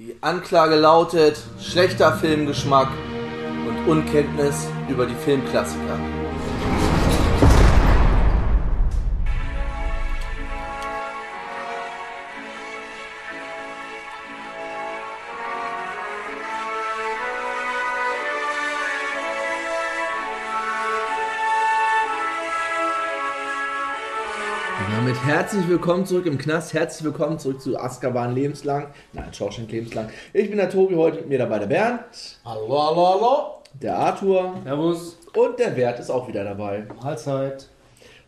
Die Anklage lautet schlechter Filmgeschmack und Unkenntnis über die Filmklassiker. Herzlich willkommen zurück im Knast, herzlich willkommen zurück zu Azkaban lebenslang, nein, Shawshank lebenslang. Ich bin der Tobi, heute mit mir dabei der Bernd. Hallo, hallo, hallo. Der Arthur. Servus. Und der Bert ist auch wieder dabei. Mahlzeit.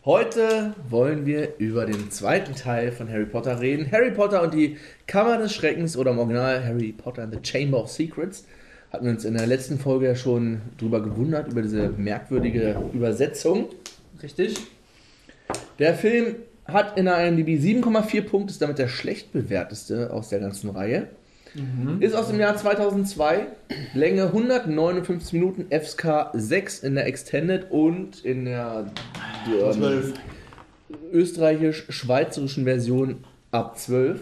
Heute wollen wir über den zweiten Teil von Harry Potter reden. Harry Potter und die Kammer des Schreckens oder im Original Harry Potter and the Chamber of Secrets. Hatten wir uns in der letzten Folge ja schon drüber gewundert, über diese merkwürdige Übersetzung. Richtig. Der Film hat in der IMDb 7,4 Punkte, ist damit der schlecht bewerteste aus der ganzen Reihe. Mhm. Ist aus dem Jahr 2002, Länge 159 Minuten, FSK 6 in der Extended und in der österreichisch-schweizerischen Version ab 12.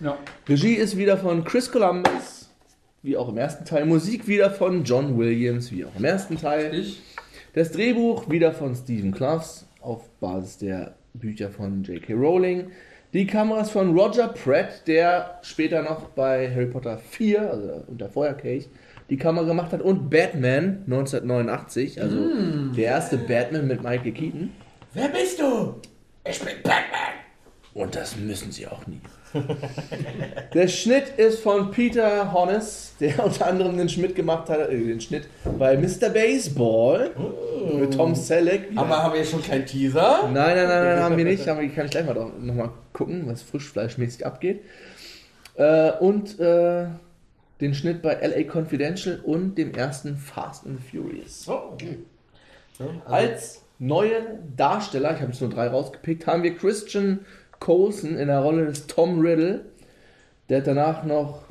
Ja. Regie ist wieder von Chris Columbus, wie auch im ersten Teil. Musik wieder von John Williams, wie auch im ersten Teil. Richtig. Das Drehbuch wieder von Stephen Kloves, auf Basis der Bücher von J.K. Rowling. Die Kameras von Roger Pratt, der später noch bei Harry Potter 4, also unter Feuerkelch, die Kamera gemacht hat. Und Batman 1989, also der erste Batman mit Michael Keaton. Wer bist du? Ich bin Batman! Und das müssen sie auch nie. Der Schnitt ist von Peter Honnes, der unter anderem den Schnitt gemacht hat, den Schnitt bei Mr. Baseball mit Tom Selleck. Aber haben wir schon keinen Teaser? Nein, haben wir nicht. Kann ich gleich mal nochmal gucken, was frischfleischmäßig abgeht. Und den Schnitt bei LA Confidential und dem ersten Fast and Furious. Oh, okay. Als neue Darsteller, ich habe jetzt nur 3 rausgepickt, haben wir Christian Coulson in der Rolle des Tom Riddle. Der hat danach noch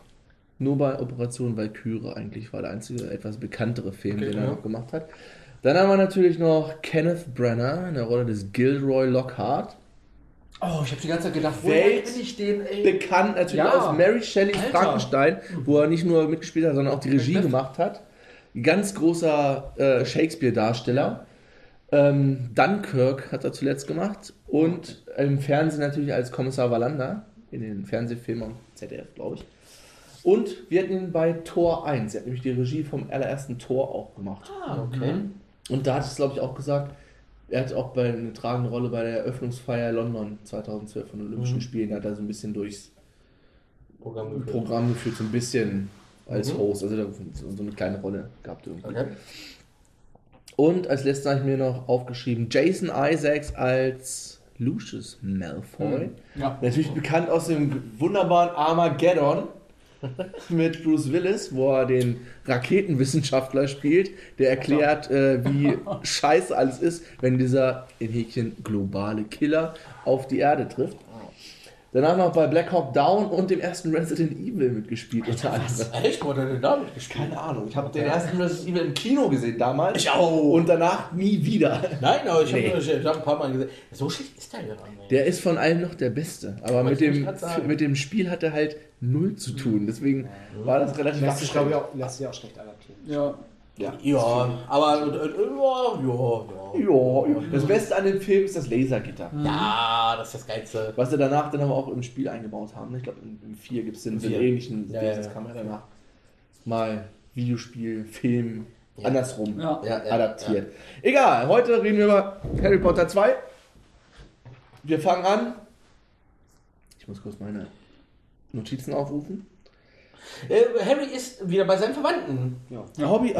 nur bei Operation Valkyrie eigentlich war der einzige etwas bekanntere Film, okay, den er noch gemacht hat. Dann haben wir natürlich noch Kenneth Branagh in der Rolle des Gilderoy Lockhart. Oh, ich habe die ganze Zeit gedacht, woher bin ich den, ey? Bekannt natürlich aus Mary Shelley's Frankenstein, wo er nicht nur mitgespielt hat, sondern auch die Regie gemacht hat. Ganz großer Shakespeare-Darsteller. Ja. Dunkirk hat er zuletzt gemacht und im Fernsehen natürlich als Kommissar Wallander in den Fernsehfilmen ZDF, glaube ich. Und wir hatten ihn bei Tor 1, er hat nämlich die Regie vom allerersten Tor auch gemacht. Ah, okay. Und da hat es, glaube ich, auch gesagt, er hat auch eine tragende Rolle bei der Eröffnungsfeier London 2012 von den Olympischen Spielen, hat er so ein bisschen durchs Programm geführt, so ein bisschen als Host, also so eine kleine Rolle gehabt irgendwie. Okay. Und als letztes habe ich mir noch aufgeschrieben, Jason Isaacs als Lucius Malfoy. Ja. Natürlich bekannt aus dem wunderbaren Armageddon mit Bruce Willis, wo er den Raketenwissenschaftler spielt, der erklärt, wie scheiße alles ist, wenn dieser, in Häkchen, globale Killer auf die Erde trifft. Danach noch bei Black Hawk Down und dem ersten Resident Evil mitgespielt. Echt? Wurde denn da mitgespielt? Keine Ahnung. Ich habe den ersten Resident Evil im Kino gesehen damals. Ich auch. Und danach nie wieder. Nein, aber ich habe ein paar Mal gesehen. So schlecht ist der ja nicht. Der ist von allem noch der Beste. Aber mit dem Spiel hat er halt null zu tun. Deswegen war das relativ abgeschrieben. Lass sich auch schlecht adaptieren. Ja. Ja. Das Beste an dem Film ist das Lasergitter. Ja, das ist das Geilste. Was sie danach dann aber auch im Spiel eingebaut haben. Ich glaube, im 4 gibt es den ähnlichen. Das kann man danach mal Videospiel, Film, andersrum adaptiert. Ja. Egal, heute reden wir über Harry Potter 2. Wir fangen an. Ich muss kurz meine Notizen aufrufen. Harry ist wieder bei seinen Verwandten. Ja. Hobby,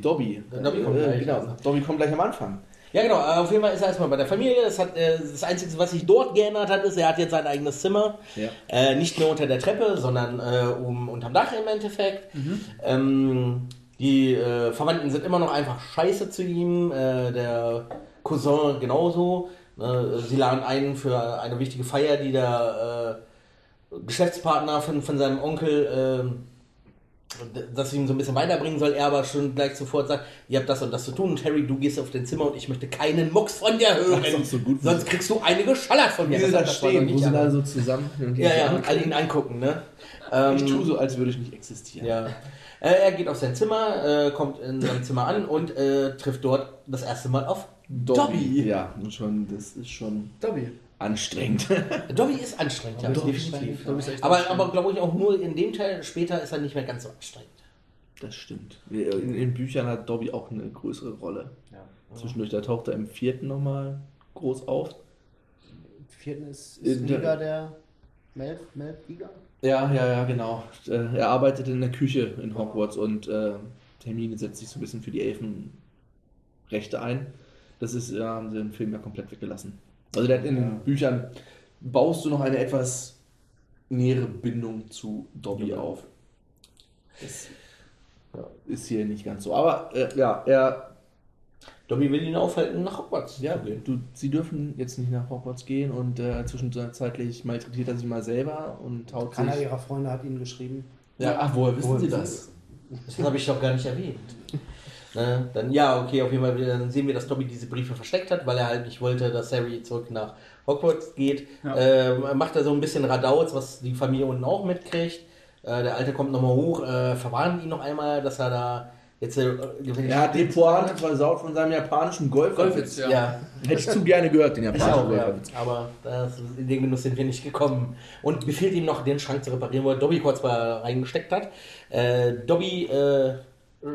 Dobby. Dobby kommt gleich. Genau. Dobby kommt gleich am Anfang. Ja, genau. Auf jeden Fall ist er erstmal bei der Familie. Das Einzige, was sich dort geändert hat, ist, er hat jetzt sein eigenes Zimmer. Ja. Nicht mehr unter der Treppe, sondern unterm Dach im Endeffekt. Mhm. Die Verwandten sind immer noch einfach scheiße zu ihm. Der Cousin genauso. Sie laden ein für eine wichtige Feier, die der Geschäftspartner von seinem Onkel dass ich ihn so ein bisschen weiterbringen soll, er aber schon gleich sofort sagt, ihr habt das und das zu tun und Harry, du gehst auf dein Zimmer und ich möchte keinen Mucks von dir hören, so gut, sonst kriegst du eine geschallert von mir. Wir das stehen, wo sie da so zusammen und alle ihn angucken, ne? Ich tue so, als würde ich nicht existieren. Ja. Er geht auf sein Zimmer, kommt in sein Zimmer an und trifft dort das erste Mal auf Dobby. Ja, schon, das ist schon... Dobby. Anstrengend. Dobby ist anstrengend, ja. Definitiv. Dobby ist aber glaube ich auch nur in dem Teil, später ist er nicht mehr ganz so anstrengend. Das stimmt. In Büchern hat Dobby auch eine größere Rolle. Ja. Zwischendurch, da taucht er im vierten nochmal groß auf. Im vierten ist Liga der Melf-Liga? Ja, genau. Er arbeitet in der Küche in Hogwarts und Hermine setzt sich so ein bisschen für die Elfenrechte ein. Das ist, haben sie im Film ja komplett weggelassen. Also der hat in den Büchern, baust du noch eine etwas nähere Bindung zu Dobby auf. Das ist hier nicht ganz so. Aber Dobby will ihn aufhalten, nach Hogwarts zu gehen. Sie dürfen jetzt nicht nach Hogwarts gehen und zwischenzeitlich malträtiert er sich mal selber und haut sich... Einer ihrer Freunde hat ihnen geschrieben. Ja, woher wissen Sie das? Das habe ich doch gar nicht erwähnt. Auf jeden Fall dann sehen wir, dass Dobby diese Briefe versteckt hat, weil er halt nicht wollte, dass Harry zurück nach Hogwarts geht. Ja. Macht er so ein bisschen Radauz, was die Familie unten auch mitkriegt. Der Alte kommt nochmal hoch, verwarnt ihn noch einmal, dass er da jetzt... er hat die Pointe versaut von seinem japanischen Golfwitz. Ja. Hätte ich zu gerne gehört, den japanischen Golfwitz. Ja. Aber in den Genuss sind wir nicht gekommen. Und befiehlt ihm noch, den Schrank zu reparieren, wo er Dobby kurz mal reingesteckt hat. Dobby...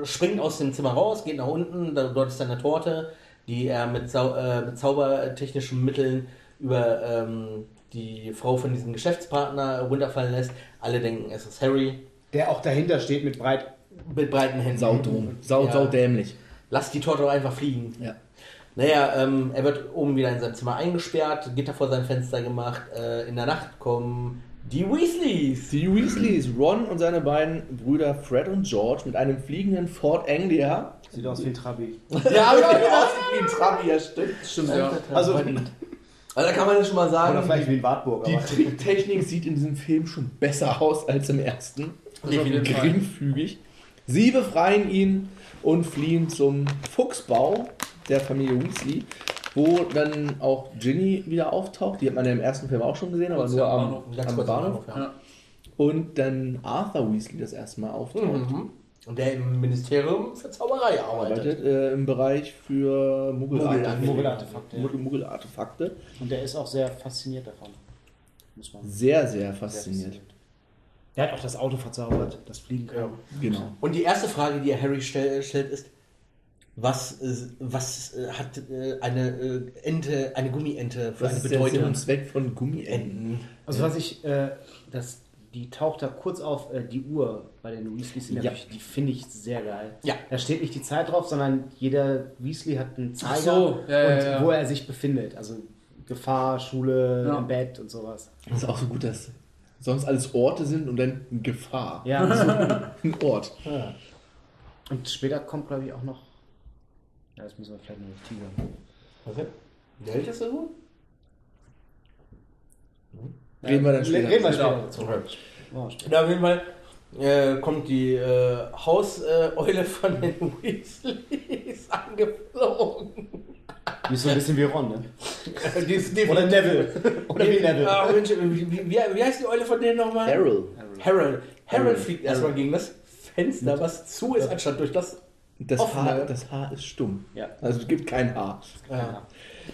springt aus dem Zimmer raus, geht nach unten, dort ist eine Torte, die er mit zaubertechnischen Mitteln über die Frau von diesem Geschäftspartner runterfallen lässt. Alle denken, es ist Harry. Der auch dahinter steht mit breiten Händen. Saudämlich. Lass die Torte doch einfach fliegen. Ja. Er wird oben wieder in sein Zimmer eingesperrt, Gitter vor sein Fenster gemacht, in der Nacht kommen... Die Weasleys. Ron und seine beiden Brüder Fred und George mit einem fliegenden Ford Anglia. Sieht aus wie ein Trabi. Stimmt. Ja. Also da kann man das schon mal sagen. Oder vielleicht wie ein Wartburg. Die Tricktechnik sieht in diesem Film schon besser aus als im ersten. Geringfügig. Sie befreien ihn und fliehen zum Fuchsbau der Familie Weasley, wo dann auch Ginny wieder auftaucht. Die hat man ja im ersten Film auch schon gesehen, aber nur am Bahnhof. Ja. Und dann Arthur Weasley das erste Mal auftaucht. Mhm. Und der im Ministerium für Zauberei arbeitet. Im Bereich für Muggelartefakte. Und der ist auch sehr fasziniert davon. Muss man sehr, sehr fasziniert. Der hat auch das Auto verzaubert, das fliegen kann. Ja. Genau. Und die erste Frage, die er Harry stellt, ist, Was hat eine Gummiente für eine Bedeutung und Zweck von Gummienten? Also die taucht da kurz auf, die Uhr bei den Weasleys in der Küche, die finde ich sehr geil. Ja. Da steht nicht die Zeit drauf, sondern jeder Weasley hat einen Zeiger und wo er sich befindet. Also Gefahr, Schule, im Bett und sowas. Das ist auch so gut, dass sonst alles Orte sind und dann Gefahr. Ja. So ein Ort. Ja. Und später kommt, glaube ich, auch noch... Ja, jetzt müssen wir vielleicht noch Tiger. Okay. Der älteste Sohn? Reden wir dann später. Ja, auf jeden Fall kommt die Hauseule von den Weasleys angeflogen. Die ist so ein bisschen wie Ron, ne? Oder Neville. Oder wie Neville. Wie heißt die Eule von denen nochmal? Harold fliegt erstmal gegen das Fenster, was zu ist, anstatt durch das... Das Haar ist stumm. Ja. Also es gibt kein Haar.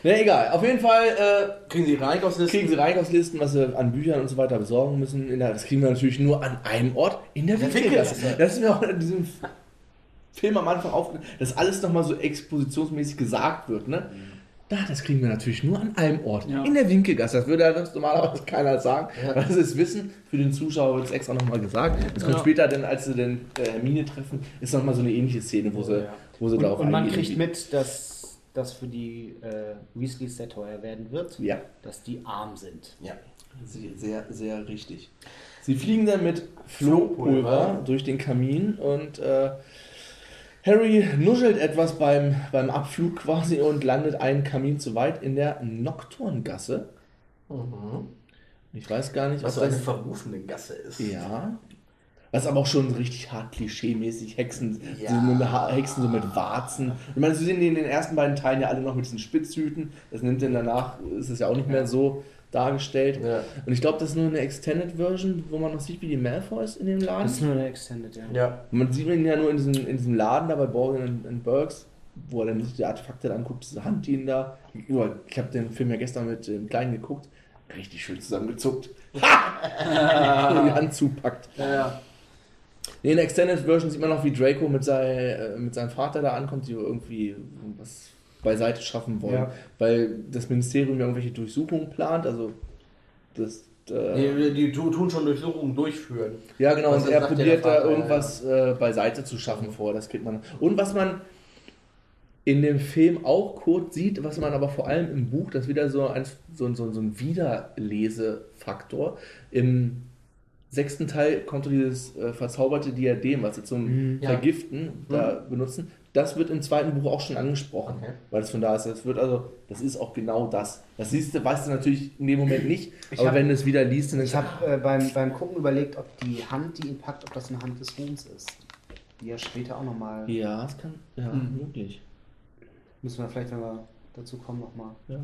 Egal. Auf jeden Fall kriegen sie Reinkaufslisten, was sie an Büchern und so weiter besorgen müssen. Das kriegen wir natürlich nur an einem Ort, in der Winkelgasse. Das ist mir auch in diesem Film am Anfang aufgefallen, dass alles nochmal so expositionsmäßig gesagt wird. Ne? Das kriegen wir natürlich nur an einem Ort, in der Winkelgasse. Das würde ja normalerweise keiner sagen. Ja. Das ist Wissen, für den Zuschauer wird es extra nochmal gesagt. Das kommt später, denn, als sie den Hermine treffen, ist nochmal so eine ähnliche Szene, wo sie da auch eingehen. Und man kriegt mit, dass das für die Weasleys sehr teuer werden wird, dass die arm sind. Ja, sehr, sehr richtig. Sie fliegen dann mit Flohpulver durch den Kamin und... Harry nuschelt etwas beim Abflug quasi und landet einen Kamin zu weit in der Nocturngasse. Mhm. Ich weiß gar nicht, was eine verrufene Gasse ist. Ja. Was aber auch schon so richtig hart klischee-mäßig, Hexen, ja. Hexen so mit Warzen. Ich meine, sie sind in den ersten beiden Teilen ja alle noch mit diesen Spitzhüten. Das nimmt dann danach, ist es ja auch nicht mehr so dargestellt. Ja. Und ich glaube, das ist nur eine Extended Version, wo man noch sieht, wie die Malfoys in dem Laden. Das ist nur eine Extended, ja. Und man sieht ihn ja nur in diesem Laden da bei Borgin und Burks, wo er dann die Artefakte dann anguckt, diese Hand, die ihn da. Ich habe den Film ja gestern mit dem Kleinen geguckt. Richtig schön zusammengezuckt. Ha! Und die Hand zupackt. Ja. Nee, in der Extended Version sieht man noch, wie Draco mit seinem Vater da ankommt, die irgendwie was beiseite schaffen wollen. Ja. Weil das Ministerium ja irgendwelche Durchsuchungen plant, also das... die tun schon Durchsuchungen durchführen. Ja, genau, und er probiert da irgendwas beiseite zu schaffen vor, das kriegt man. Und was man in dem Film auch kurz sieht, was man aber vor allem im Buch, das ist wieder so ein Wiederlesefaktor, im... sechsten Teil kommt dieses verzauberte Diadem, was sie zum Vergiften da benutzen. Das wird im zweiten Buch auch schon angesprochen, weil es von da ist. Das ist auch genau das. Das weißt du natürlich in dem Moment nicht, aber wenn du es wieder liest... Ich habe beim Gucken überlegt, ob die Hand, die ihn packt, ob das eine Hand des Ruhms ist. Die ja später auch nochmal... Ja, das kann... Ja, möglich. Müssen wir vielleicht, wenn wir dazu kommen, nochmal... Ja.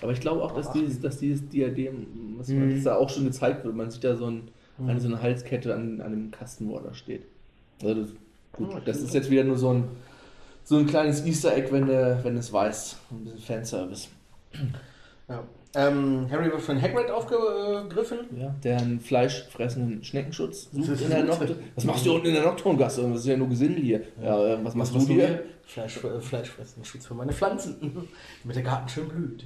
Aber ich glaube auch, dass dieses Diadem, das da auch schon gezeigt wird, man sieht da so eine Halskette an dem Kasten, wo er da steht. Also das ist jetzt wieder nur so ein kleines Easter Egg, wenn du es weißt. Ein bisschen Fanservice. Ja. Harry wird von Hagrid aufgegriffen. Ja, der einen fleischfressenden Schneckenschutz sucht in der Nocturngasse. Was machst du unten in der Nocturngasse? Das ist ja nur Gesindel hier. Ja. Ja, was machst du hier? Fleischfressenden Schutz für meine Pflanzen. Damit der Garten schön blüht.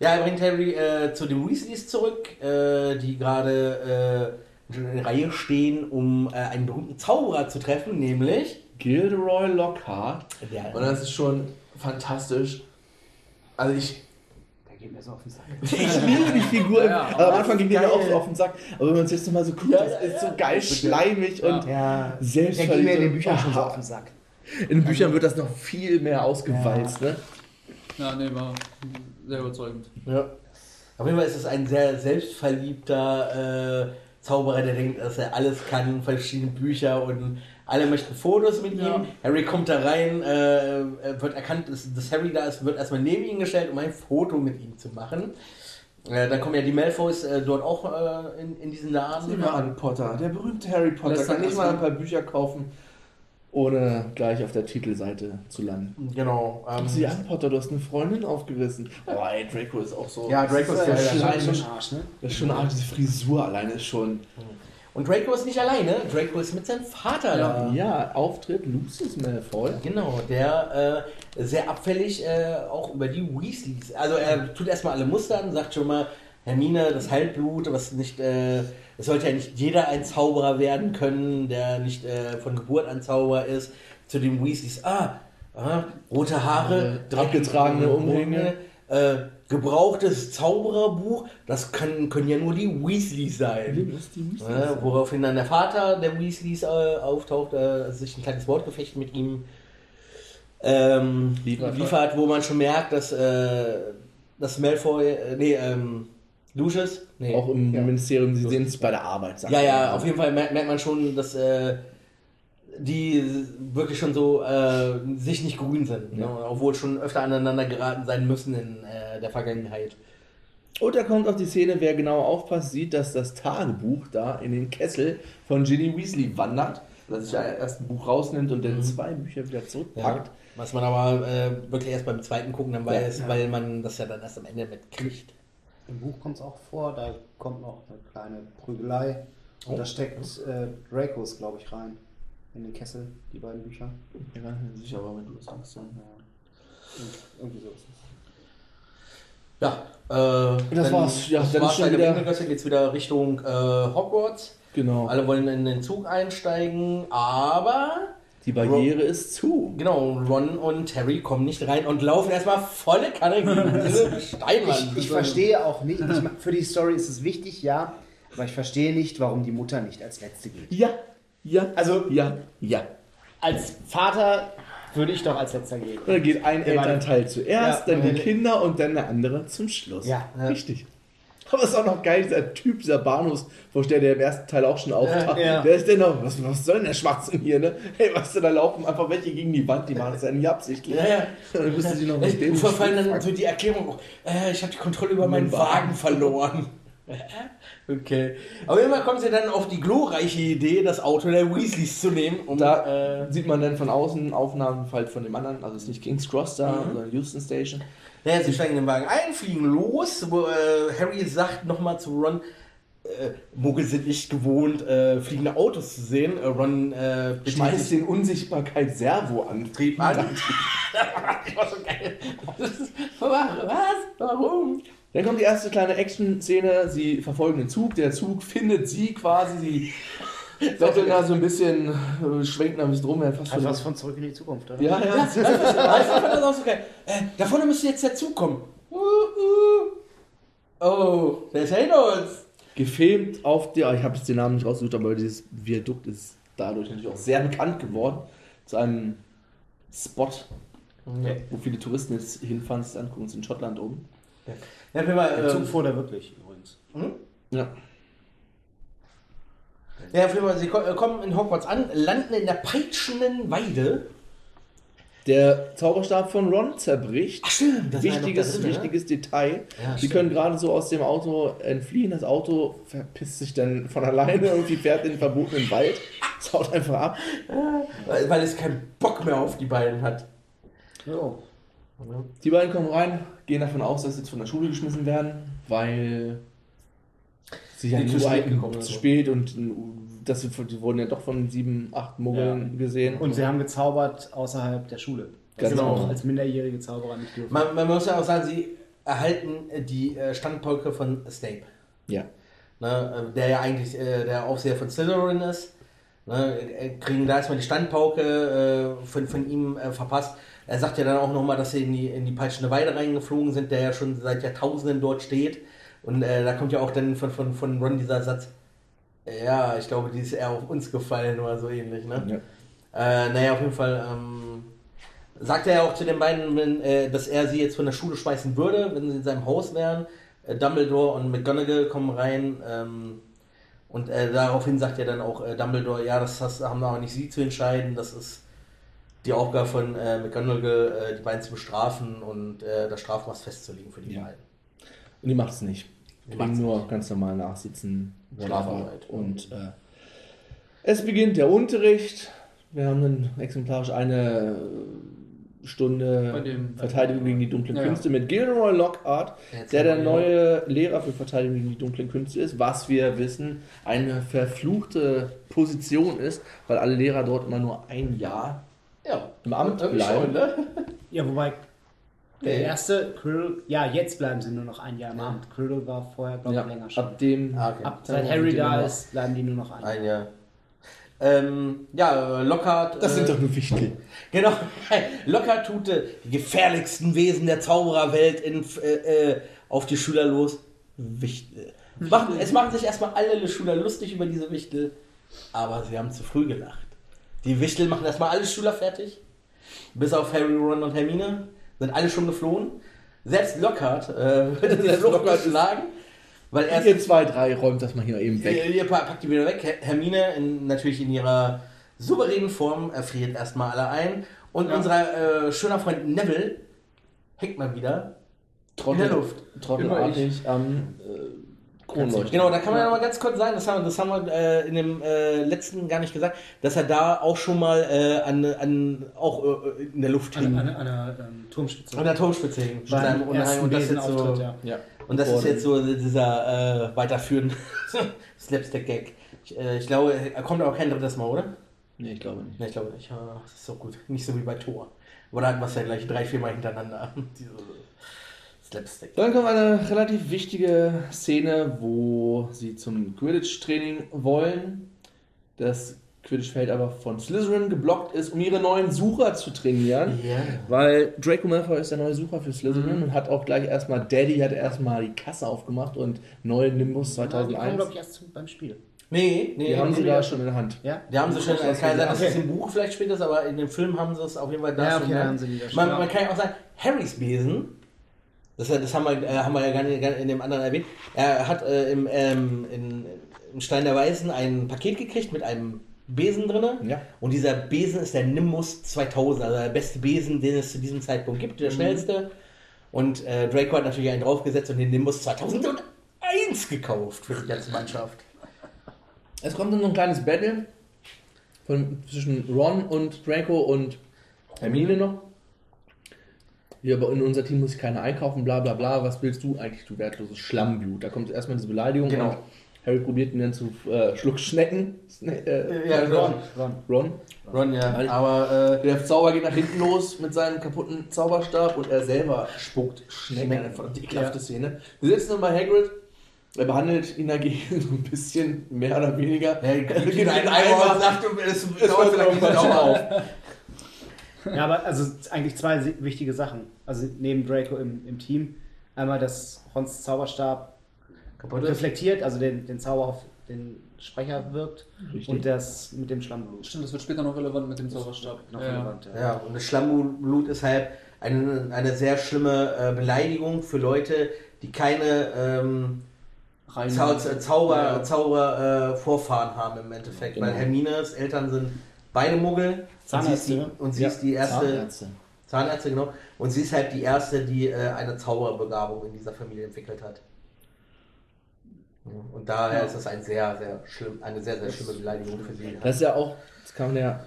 Ja, er bringt Harry zu den Weasleys zurück, die gerade in Reihe stehen, um einen berühmten Zauberer zu treffen, nämlich Gilderoy Lockhart. Ja. Und das ist schon fantastisch. Also geht mir so auf den Sack. Ich liebe die Figur. Ja, aber am Anfang ging mir auch so auf den Sack. Aber wenn man es jetzt nochmal so guckt, das ist so geil, schleimig und selbstverständlich. Der ging mir in den Büchern schon so auf den Sack. In den Büchern wird das noch viel mehr ausgewalzt, ne? Ja, ne, war sehr überzeugend. Ja. Auf jeden Fall ist es ein sehr selbstverliebter Zauberer, der denkt, dass er alles kann, verschiedene Bücher und alle möchten Fotos mit ihm. Harry kommt da rein, wird erkannt, dass Harry da ist, wird erstmal neben ihn gestellt, um ein Foto mit ihm zu machen. Dann kommen ja die Malfoys dort auch in diesen Laden. Sieh mal an, Potter, der berühmte Harry Potter. Kann nicht mal ein paar Bücher kaufen, ohne gleich auf der Titelseite zu landen. Genau. Sieh an, Potter, du hast eine Freundin aufgerissen. Boah, ey, Draco ist auch so... Ja, Draco ist schon Arsch, ne? Das ist schon Arsch, die Frisur alleine ist schon... Und Draco ist nicht alleine, Draco ist mit seinem Vater da. Ja, Auftritt Lucius Malfoy. Genau, der sehr abfällig auch über die Weasleys. Also er tut erstmal alle Muster an, sagt schon mal, Hermine, das Halbblut, es sollte ja nicht jeder ein Zauberer werden können, der nicht von Geburt an Zauberer ist. Zu den Weasleys, rote Haare, abgetragene Umhänge. Gebrauchtes Zaubererbuch, das können ja nur die Weasleys sein. Woraufhin dann der Vater der Weasleys auftaucht, sich ein kleines Wortgefecht mit ihm liefert, wo man schon merkt, dass Malfoy, Lucius. Nee, auch im Ministerium, sie sehen es bei der Arbeit. Ja, auf jeden Fall merkt man schon, dass die wirklich schon so sich nicht grün sind, ne? Obwohl schon öfter aneinander geraten sein müssen in der Vergangenheit. Und da kommt auch die Szene, wer genau aufpasst, sieht, dass das Tagebuch da in den Kessel von Ginny Weasley wandert, dass sich erst ein Buch rausnimmt und dann zwei Bücher wieder zurückpackt. Ja. Was man aber wirklich erst beim zweiten gucken dann weiß, weil man das ja dann erst am Ende mitkriegt. Im Buch kommt es auch vor, da kommt noch eine kleine Prügelei und da steckt Dracos, glaube ich, rein. In den Kessel, die beiden Bücher. Ja, sicher, aber wenn du das sagst, dann... Irgendwie so ist es. Ja, das war's. Ja, dann war's. Dann geht's wieder Richtung Hogwarts. Genau. Alle wollen in den Zug einsteigen, aber... Die Barriere ist zu. Genau, Ron und Harry kommen nicht rein und laufen erstmal volle Kanne gegen diese Steinwand. Ich verstehe auch nicht, für die Story ist es wichtig, ja, aber ich verstehe nicht, warum die Mutter nicht als Letzte geht. Ja. Als Vater würde ich doch als Letzter gehen. Dann geht ein Elternteil zuerst, dann die Kinder und dann der andere zum Schluss. Ja, richtig. Aber es ist auch noch geil, dieser Typ, dieser Banus, der im ersten Teil auch schon auftaucht. Ja. Der ist denn noch, was soll denn der Schwachsinn hier, ne? Hey, was denn da laufen? Einfach welche gegen die Wand, die machen es ja nicht absichtlich. Ja, ja. Dann müsste sie noch mit dem vor allem dann so die Erklärung, ich habe die Kontrolle über meinen Wagen verloren. Okay. Aber immer kommt sie dann auf die glorreiche Idee, das Auto der Weasleys zu nehmen. Und da sieht man dann von außen Aufnahmen halt von dem anderen, also es ist nicht King's Cross da, sondern Houston Station. Naja, sie steigen in den Wagen ein, fliegen los. Wo, Harry sagt nochmal zu Ron, Muggel sind nicht gewohnt, fliegende Autos zu sehen. Ron schmeißt den Unsichtbarkeits-Servo-Antrieb an. Das war so geil. Was? Warum? Dann kommt die erste kleine Action-Szene. Sie verfolgen den Zug. Der Zug findet sie quasi. Sie satteln da so ein bisschen, schwenken da ein bisschen rum. Hat was von Zurück in die Zukunft, oder? Ja, ja. Das auch so geil. Da vorne müsste jetzt der Zug kommen. Oh, der hält uns. Gefilmt auf der, ich habe jetzt den Namen nicht rausgesucht, aber dieses Viadukt ist dadurch natürlich auch sehr bekannt geworden. Zu einem Spot, wo viele Touristen jetzt hinfahren, sich angucken, ist in Schottland oben. Ja, der Zug fuhr da wirklich übrigens. Hm? Ja. Ja, sie kommen in Hogwarts an, landen in der peitschenden Weide. Der Zauberstab von Ron zerbricht. Ach stimmt, das ist ein wichtiges Detail. Ja, sie können gerade so aus dem Auto entfliehen. Das Auto verpisst sich dann von alleine und sie fährt in den verbotenen Wald. Es haut einfach ab. Ja, weil es keinen Bock mehr auf die beiden hat. So. Die beiden kommen rein, gehen davon aus, dass sie jetzt von der Schule geschmissen werden, weil sie ja zu spät und die wurden ja doch von 7, 8 Muggeln gesehen. Und sie haben gezaubert außerhalb der Schule. Das ist auch als minderjährige Zauberer nicht dürfen. Man muss ja auch sagen, sie erhalten die Standpolke von Snape. Ja. Ne, der ja eigentlich der Aufseher von Slytherin ist. Ne, kriegen da erstmal die Standpolke von ihm verpasst. Er sagt ja dann auch nochmal, dass sie in die peitschende Weide reingeflogen sind, der ja schon seit Jahrtausenden dort steht. Und da kommt ja auch dann von Ron dieser Satz, ja, ich glaube, die ist eher auf uns gefallen oder so ähnlich, ne? Ja. Naja, auf jeden Fall sagt er ja auch zu den beiden, dass er sie jetzt von der Schule schmeißen würde, wenn sie in seinem Haus wären. Dumbledore und McGonagall kommen rein und daraufhin sagt ja dann auch Dumbledore, ja, das haben wir auch nicht sie zu entscheiden, das ist die Aufgabe von McGonagall, die beiden zu bestrafen und das Strafmaß festzulegen für die beiden. Und die macht es nicht. Die kriegen nur ganz normal nachsitzen, Schlafarbeit. Und es beginnt der Unterricht. Wir haben dann exemplarisch eine Stunde Verteidigung gegen die dunklen Künste mit Gilderoy Lockhart, der neue Lehrer für Verteidigung gegen die dunklen Künste ist, was wir wissen, eine verfluchte Position ist, weil alle Lehrer dort immer nur ein Jahr im Amt bleiben. Ja, wobei... Der erste, Quirrell, jetzt bleiben sie nur noch ein Jahr im Amt. Quirrell war vorher, glaube ich, länger schon. Seit Harry da ist, bleiben die nur noch ein Jahr. Lockhart... Das sind doch nur Wichtel. Genau. Lockhart tut die gefährlichsten Wesen der Zaubererwelt auf die Schüler los. Wichtel. Es machen sich erstmal alle Schüler lustig über diese Wichtel, aber sie haben zu früh gelacht. Die Wichtel machen erstmal alle Schüler fertig, bis auf Harry, Ron und Hermine. Sind alle schon geflohen. Selbst Lockhart würde die Flucht geschlagen. Weil erst hier 2, 3 räumt das mal hier eben weg. Hier packt die wieder weg. Hermine natürlich in ihrer souveränen Form erfriert erstmal alle ein. Und unser schöner Freund Neville hängt mal wieder in der Luft. Trottelartig am Kronleuchter. Genau, da kann man ja nochmal ganz kurz sagen, das haben wir in dem letzten gar nicht gesagt, dass er da auch schon mal in der Luft hing. An der Turmspitze. An der Turmspitze hing. Und das jetzt so, und das ist jetzt so dieser weiterführende Slapstick-Gag. Ich glaube, er kommt auch kein drittes Mal, oder? Nee, ich glaube nicht. Das ist so gut. Nicht so wie bei Thor. Oder hatten wir es ja gleich 3, 4 Mal hintereinander. Slapstick. Dann kommt eine relativ wichtige Szene, wo sie zum Quidditch-Training wollen. Das Quidditch-Feld aber von Slytherin geblockt ist, um ihre neuen Sucher zu trainieren. Yeah. Weil Draco Malfoy ist der neue Sucher für Slytherin und hat auch gleich erstmal, Daddy hat erstmal die Kasse aufgemacht und neuen Nimbus 2001. Die kommen, glaube ich, erst beim Spiel. Nee. Die haben sie da schon in der Hand. Ja? Die haben sie schon, es kann sein, dass es im Buch vielleicht später ist, aber in dem Film haben sie es auf jeden Fall da schon. Man kann ja auch sagen, Harrys Besen Das haben wir ja gar nicht in dem anderen erwähnt. Er hat im Stein der Weisen ein Paket gekriegt mit einem Besen drin. Ja. Und dieser Besen ist der Nimbus 2000, also der beste Besen, den es zu diesem Zeitpunkt gibt, der schnellste. Und Draco hat natürlich einen draufgesetzt und den Nimbus 2001 gekauft für die ganze Mannschaft. Es kommt dann so ein kleines Battle zwischen Ron und Draco und Hermine noch. Ja, aber in unser Team muss ich keine einkaufen, bla bla bla. Was willst du eigentlich, du wertloses Schlammblut? Da kommt erstmal diese Beleidigung. Genau. Und Harry probiert ihn dann zu Schluckschnecken. Ron, ja. Also, aber der Zauber geht nach hinten los mit seinem kaputten Zauberstab und er selber spuckt Schnecken. Die ekelhafte Szene. Wir sitzen dann bei Hagrid. Er behandelt ihn dagegen so ein bisschen mehr oder weniger. Er gibt ihn einen Eimer und sagt, es dauert vielleicht nicht auf. Ja, aber also eigentlich zwei wichtige Sachen. Also neben Draco im Team. Einmal, dass Rons Zauberstab kaputt reflektiert, also den Zauber auf den Sprecher wirkt. Richtig. Und das mit dem Schlammblut. Stimmt, das wird später noch relevant mit dem Zauberstab. Ja, und das Schlammblut ist halt eine sehr schlimme Beleidigung für Leute, die keine Zaubervorfahren haben im Endeffekt. Genau. Weil Hermines Eltern sind beide Muggel. Zahnärzte. Und sie ist die erste. Zahnärzte, genau. Und sie ist halt die erste, die eine Zauberbegabung in dieser Familie entwickelt hat. Und daher ist das eine sehr, sehr schlimme Beleidigung für sie. Das ist ja auch, das kann man ja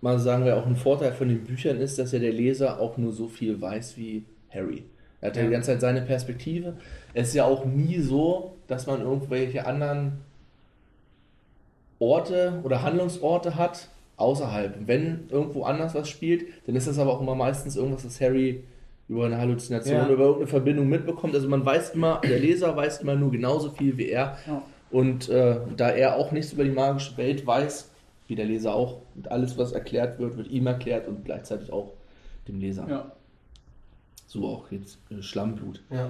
mal sagen, weil auch ein Vorteil von den Büchern ist, dass ja der Leser auch nur so viel weiß wie Harry. Er hat ja die ganze Zeit seine Perspektive. Es ist ja auch nie so, dass man irgendwelche anderen Orte oder Handlungsorte hat, außerhalb. Und wenn irgendwo anders was spielt, dann ist das aber auch immer meistens irgendwas, das Harry über eine Halluzination oder über irgendeine Verbindung mitbekommt. Also man weiß immer, der Leser weiß immer nur genauso viel wie er. Ja. Und da er auch nichts über die magische Welt weiß, wie der Leser auch, und alles, was erklärt wird, wird ihm erklärt und gleichzeitig auch dem Leser. Ja. So auch jetzt Schlammblut. Ja.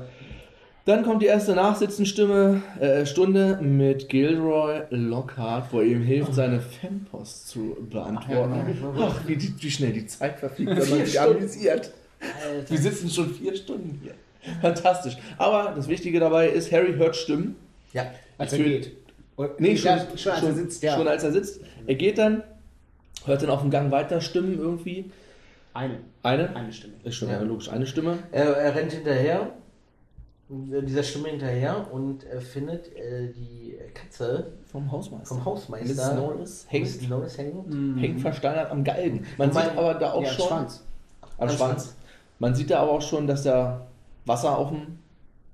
Dann kommt die erste Nachsitzenstunde mit Gilderoy Lockhart, wo er ihm hilft, seine Fanpost zu beantworten. Ach, wie schnell die Zeit verfliegt, wenn man sich amüsiert. Wir sitzen schon 4 Stunden hier. Fantastisch. Aber das Wichtige dabei ist, Harry hört Stimmen. Ja, als er geht. Nee, schon als er sitzt. Ja. Schon als er sitzt. Er geht dann, hört dann auf dem Gang weiter Stimmen irgendwie. Eine? Eine Stimme. Ist schon logisch, eine Stimme. Er rennt hinterher. Dieser Stimme hinterher und findet die Katze vom Hausmeister Miss Norris hängt versteinert am Galgen. Man sieht aber da auch schon am Schwanz. Man sieht da aber auch schon, dass da Wasser auf dem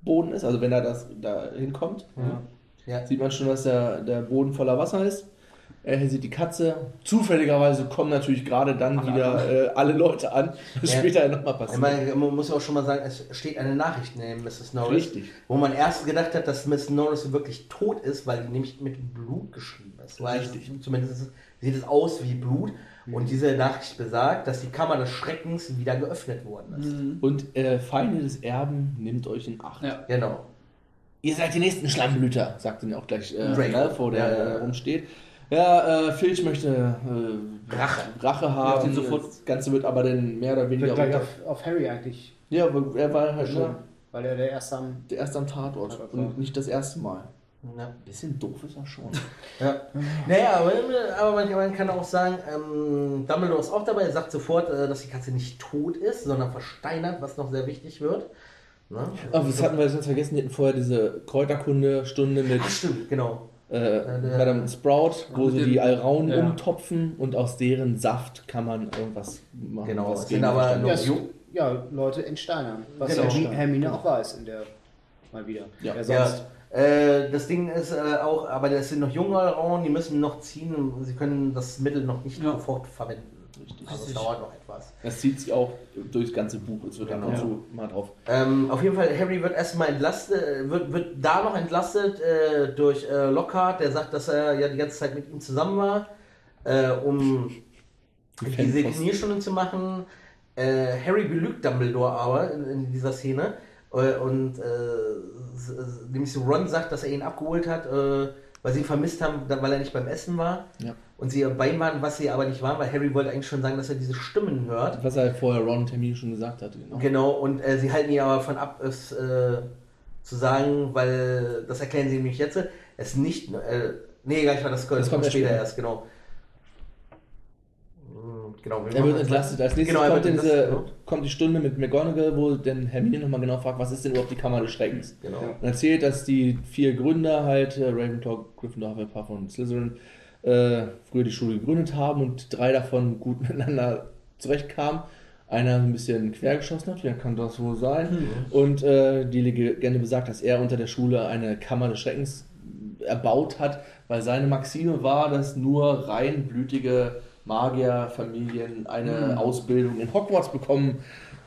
Boden ist. Also wenn er da hinkommt, sieht man schon, dass der Boden voller Wasser ist. Er sieht die Katze. Zufälligerweise kommen natürlich gerade dann wieder alle Leute an. Das später nochmal passiert. Man muss auch schon mal sagen, es steht eine Nachricht neben Mrs. Norris. Richtig. Wo man erst gedacht hat, dass Mrs. Norris wirklich tot ist, weil die nämlich mit Blut geschrieben ist. Richtig. Zumindest sieht es aus wie Blut. Und diese Nachricht besagt, dass die Kammer des Schreckens wieder geöffnet worden ist. Mhm. Und Feinde des Erben, nehmt euch in Acht. Ja. Genau. Ihr seid die nächsten Schlammblüter, sagt dann auch gleich Ralph, der rumsteht. Ja, Filch möchte Rache haben. Sofort. Das Ganze wird aber dann mehr oder weniger auf Harry eigentlich. Ja, aber er war halt schon. Ja, weil er der erste am Tatort und nicht das erste Mal. Ja. Ein bisschen doof ist er schon. Ja. Naja, aber man kann auch sagen, Dumbledore ist auch dabei. Er sagt sofort, dass die Katze nicht tot ist, sondern versteinert, was noch sehr wichtig wird. Ne? Das hatten wir sonst vergessen. Die hatten vorher diese Kräuterkunde-Stunde mit. Ach, stimmt, genau. Madame Sprout, wo sie die Alraunen umtopfen und aus deren Saft kann man irgendwas machen. Genau, es sind aber Leute entsteinern, was Hermine auch weiß in der mal wieder. Ja. Das Ding ist auch, aber das sind noch junge Alraunen, die müssen noch ziehen und sie können das Mittel noch nicht sofort verwenden. Richtig. Also es dauert noch etwas. Das zieht sich auch durchs ganze Buch, es wird dann auch so mal drauf. Auf jeden Fall, Harry wird erstmal entlastet, wird entlastet durch Lockhart, der sagt, dass er ja die ganze Zeit mit ihm zusammen war, um diese Kniestunde zu machen. Harry belügt Dumbledore aber in dieser Szene und nämlich Ron sagt, dass er ihn abgeholt hat weil sie ihn vermisst haben, weil er nicht beim Essen war. Ja. Und sie bei ihm waren, was sie aber nicht waren, weil Harry wollte eigentlich schon sagen, dass er diese Stimmen hört. Was er vorher Ron und Hermine schon gesagt hatte. Genau, genau, und sie halten ihn aber von ab, es zu sagen, weil, das erklären sie nämlich jetzt, es nicht, nee, gar nicht mal, das kommt später erst, genau. Genau, er wird entlastet. Als nächstes genau, kommt die Stunde mit McGonagall, wo dann Hermine nochmal genau fragt, was ist denn überhaupt die Kammer des Schreckens? Genau. Und erzählt, dass die vier Gründer halt, Ravenclaw, Gryffindor, Hufflepuff und Slytherin, früher die Schule gegründet haben und drei davon gut miteinander zurechtkamen. Einer ein bisschen quergeschossen hat, ja, kann das wohl sein. Hm. Und die Legende besagt, dass er unter der Schule eine Kammer des Schreckens erbaut hat, weil seine Maxime war, dass nur reinblütige Magierfamilien eine Ausbildung in Hogwarts bekommen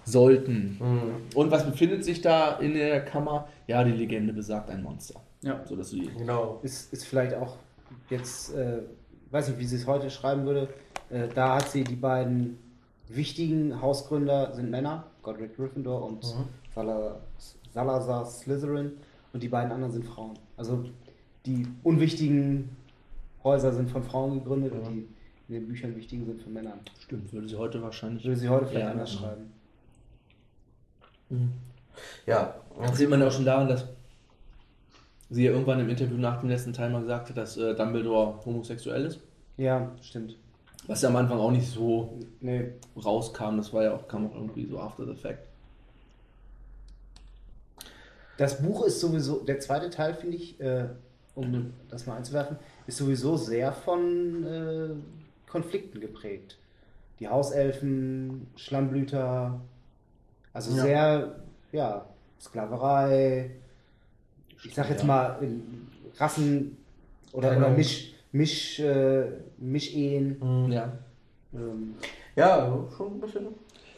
sollten. Mhm. Und was befindet sich da in der Kammer? Ja, die Legende besagt ein Monster. Ja. So, dass du genau. Ist vielleicht auch jetzt, weiß ich, wie sie es heute schreiben würde, da hat sie die beiden wichtigen Hausgründer sind Männer, Godric Gryffindor und Salazar Slytherin, und die beiden anderen sind Frauen. Also die unwichtigen Häuser sind von Frauen gegründet und die in den Büchern wichtigen sind für Männer. Stimmt, würde sie heute vielleicht anders schreiben. Mhm. Ja. Das sieht man ja auch schon daran, dass sie ja irgendwann im Interview nach dem letzten Teil mal gesagt hat, dass Dumbledore homosexuell ist. Ja, stimmt. Was ja am Anfang auch nicht so rauskam, das war ja auch, kam auch irgendwie so after the fact. Das Buch ist sowieso, der zweite Teil finde ich, um das mal einzuwerfen, ist sowieso sehr von Konflikten geprägt. Die Hauselfen, Schlammblüter, also sehr, ja, Sklaverei, ich sag jetzt mal Rassen oder Mischehen. Mhm. Ja. Ja, schon ein bisschen.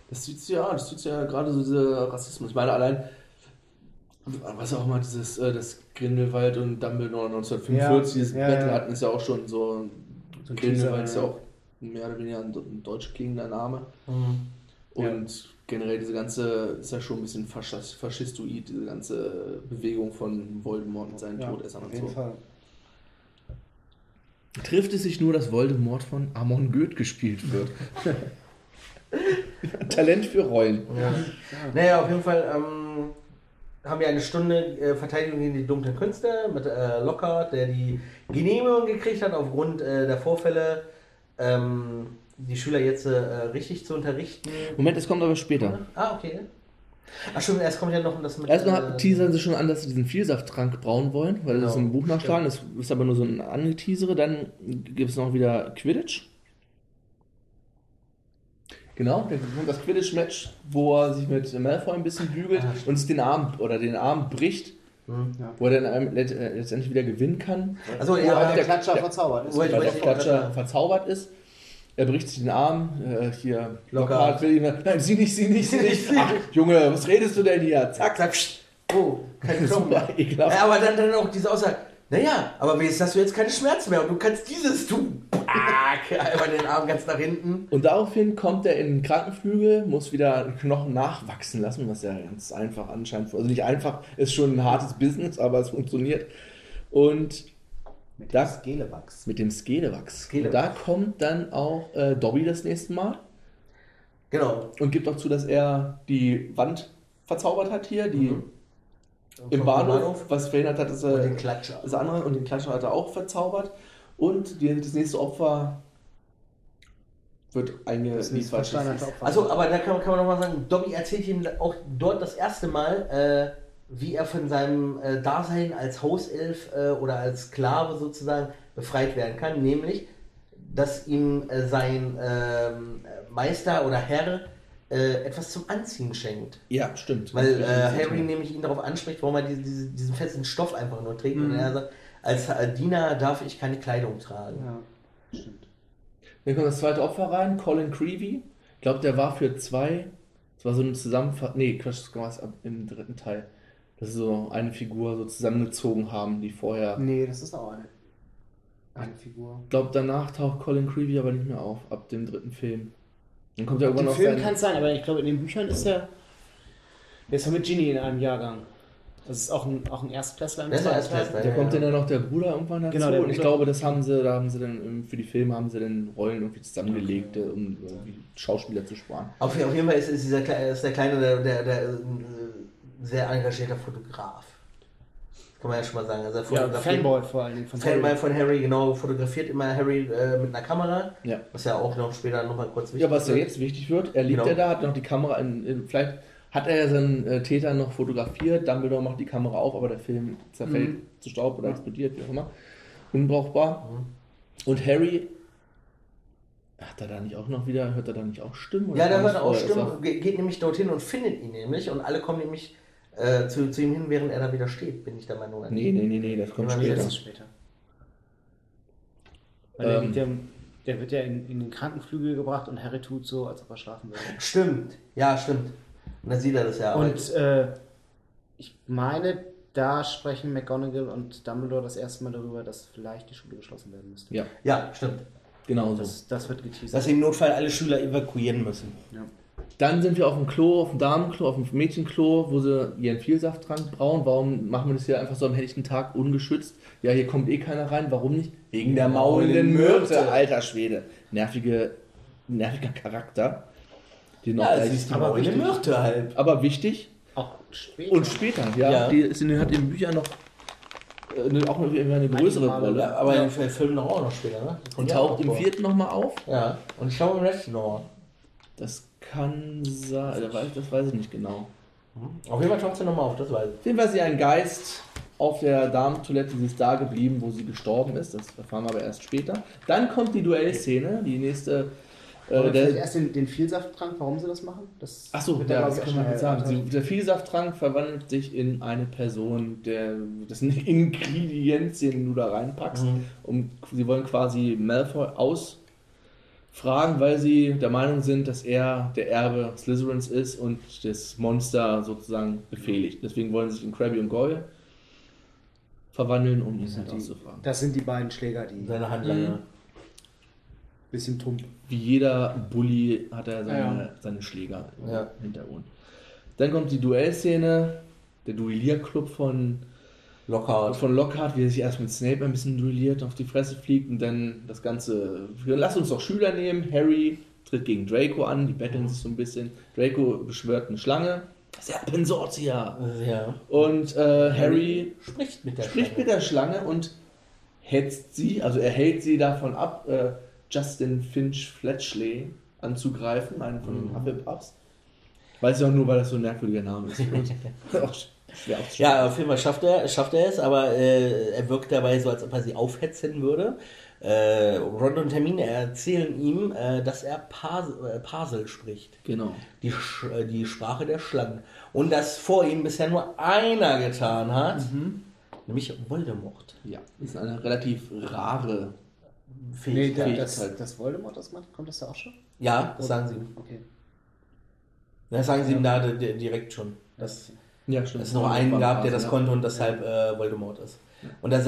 Das sieht ja gerade so dieser Rassismus. Ich meine, allein, was auch mal dieses, das Grindelwald und Dumbledore 1945, dieses Battle hatten, ist ja auch schon so. So Grindelwald ist ja auch mehr oder weniger ein deutsch klingender Name. Mhm. Und generell diese ganze, ist ja schon ein bisschen faschistoid, diese ganze Bewegung von Voldemort und seinen Todessern und so. Auf jeden Fall. Trifft es sich nur, dass Voldemort von Amon Goeth gespielt wird? Talent für Rollen. Ja. Naja, auf jeden Fall haben wir eine Stunde Verteidigung gegen die dunklen Künste mit Lockhart, der die Genehmigung gekriegt hat, aufgrund der Vorfälle die Schüler jetzt richtig zu unterrichten. Moment, das kommt aber später. Ah, okay. Ach stimmt, erst kommt ja noch das mit... Erstmal teasern sie schon an, dass sie diesen Vielsafttrank brauen wollen, weil das ist ein Buch nachschlagen, das ist aber nur so ein Angeteasere. Dann gibt es noch wieder Quidditch. Genau, dann kommt das Quidditch-Match, wo er sich mit Malfoy ein bisschen bügelt und den Arm bricht, wo er dann letztendlich wieder gewinnen kann. Also weil der Klatscher verzaubert ist. Weil der Klatscher verzaubert ist. Er bricht sich den Arm, hier, Lockhart will ihn, nein, sie nicht. Ach, Junge, was redest du denn hier? Zack, oh, kein Super ekelhaft. Ja, aber dann auch diese Aussage, naja, aber wenigstens hast du jetzt keine Schmerzen mehr und du kannst dieses tun. Einmal den Arm ganz nach hinten. Und daraufhin kommt er in den Krankenflügel, muss wieder einen Knochen nachwachsen lassen, was ja ganz einfach anscheinend, also nicht einfach, ist schon ein hartes Business, aber es funktioniert. Und Mit dem Skelewachs. Und da kommt dann auch Dobby das nächste Mal. Genau. Und gibt auch zu, dass er die Wand verzaubert hat hier, die im Bahnhof, was verhindert hat, dass er... Und den Klatscher. Das andere, und den Klatscher hat er auch verzaubert. Und das nächste Opfer wird eingeliefert. Also, aber da kann man nochmal sagen, Dobby erzählt ihm auch dort das erste Mal... wie er von seinem Dasein als Hauself oder als Sklave sozusagen befreit werden kann, nämlich, dass ihm sein Meister oder Herr etwas zum Anziehen schenkt. Ja, stimmt. Weil Harry nämlich ihn darauf anspricht, warum er diesen festen Stoff einfach nur trägt. Und er sagt, als Diener darf ich keine Kleidung tragen. Ja, stimmt. Dann kommt das zweite Opfer rein, Colin Creevy. Ich glaube, der war für zwei, das war so eine Zusammenfassung, Quatsch, das war im dritten Teil. Dass sie so eine Figur so zusammengezogen haben, die vorher... Nee, das ist auch eine Figur. Ich glaube, danach taucht Colin Creevy aber nicht mehr auf, ab dem dritten Film. Dann kommt ja irgendwann noch Film kann es sein, aber ich glaube, in den Büchern ist er mit Ginny in einem Jahrgang. Das ist auch ein Erstklässler. Das war Erstklässler. Da kommt dann noch der Bruder irgendwann dazu. Genau, und ich glaube, da haben sie dann für die Filme haben sie dann Rollen irgendwie zusammengelegt, um Schauspieler zu sparen. Auf jeden Fall ist der Kleine der sehr engagierter Fotograf. Kann man ja schon mal sagen. Also Fanboy vor allen Dingen. Fanboy von Harry, genau. Fotografiert immer Harry mit einer Kamera. Ja. Was ja auch noch später nochmal kurz wichtig wird. Ja, was ja jetzt wichtig wird, er liegt ja da, hat noch die Kamera in vielleicht... Hat er seinen Täter noch fotografiert, Dumbledore macht die Kamera auf, aber der Film zerfällt zu Staub oder explodiert, wie auch immer. Unbrauchbar. Und Harry, hört er da nicht auch Stimmen? Oder ja, da hört er auch Stimmen, geht nämlich dorthin und findet ihn nämlich und alle kommen nämlich zu ihm hin, während er da wieder steht, bin ich der Meinung. Nee, das kommt später. Weil der wird ja in den Krankenflügel gebracht und Harry tut so, als ob er schlafen würde. Stimmt, ja, stimmt. Und dann sieht er das ja auch. Und ich meine, da sprechen McGonagall und Dumbledore das erste Mal darüber, dass vielleicht die Schule geschlossen werden müsste. Ja, stimmt. Genau so. Das wird geteasert. Dass im Notfall alle Schüler evakuieren müssen. Ja. Dann sind wir auf dem Klo, auf dem Damenklo, auf dem Mädchenklo, wo sie ihren Vielsaft dran brauen. Warum machen wir das hier einfach so am helllichten Tag ungeschützt? Ja, hier kommt eh keiner rein. Warum nicht? Wegen der Maulenden Myrte. Alter Schwede. Nerviger Charakter. Aber eine Myrte halt. Aber wichtig. Auch später. Und später, ja. Die hat in den Büchern noch auch eine größere Rolle. Aber im Film noch auch noch später, ne? Und taucht im vierten nochmal auf. Ja. Und ich glaube im letzten noch. Das kann sein. Das weiß ich nicht genau. Auf jeden Fall taucht sie nochmal auf, das weiß ich. Auf jeden Fall ist sie ein Geist auf der Damentoilette, die ist da geblieben, wo sie gestorben ist. Das erfahren wir aber erst später. Dann kommt die Duellszene, die nächste. Vielleicht erst den Vielsafttrank, warum sie das machen? Achso, das kann man nicht sagen. Der Vielsafttrank verwandelt sich in eine Person, dessen Ingredienzien du da reinpackst. Mhm. Sie wollen quasi Malfoy ausfragen, weil sie der Meinung sind, dass er der Erbe Slytherins ist und das Monster sozusagen befehligt. Deswegen wollen sie sich in Krabby und Goyle verwandeln, um ihn halt auszufragen. Das sind die beiden Schläger, die... Seine Handlanger. Bisschen tump. Wie jeder Bulli hat er seine Schläger im Hintergrund. Dann kommt die Duellszene, der Duellierclub von Lockhart. Wie er sich erst mit Snape ein bisschen duelliert, auf die Fresse fliegt und dann das Ganze. Lass uns doch Schüler nehmen. Harry tritt gegen Draco an, die betteln sich so ein bisschen. Draco beschwört eine Schlange. Serpensortia! Ja. Und Harry spricht mit der Schlange und hetzt sie, also er hält sie davon ab. Justin Finch Fletchley anzugreifen, einen von den Hufflepuffs. Weiß ich auch nur, weil das so ein merkwürdiger Name ist. Schwer ja, auf jeden Fall schafft er es, aber er wirkt dabei so, als ob er sie aufhetzen würde. Ron und Hermine erzählen ihm, dass er Parsel spricht. Genau. Die Sprache der Schlangen. Und dass vor ihm bisher nur einer getan hat, nämlich Voldemort. Ja, ist eine relativ rare Fähigkeit. Nee, das Voldemort das macht, kommt das da auch schon? Ja, das sagen sie ihm. Okay. Das sagen sie ihm da direkt schon. Dass es noch einen gab, der das konnte und deshalb Voldemort ist. Ja. Und das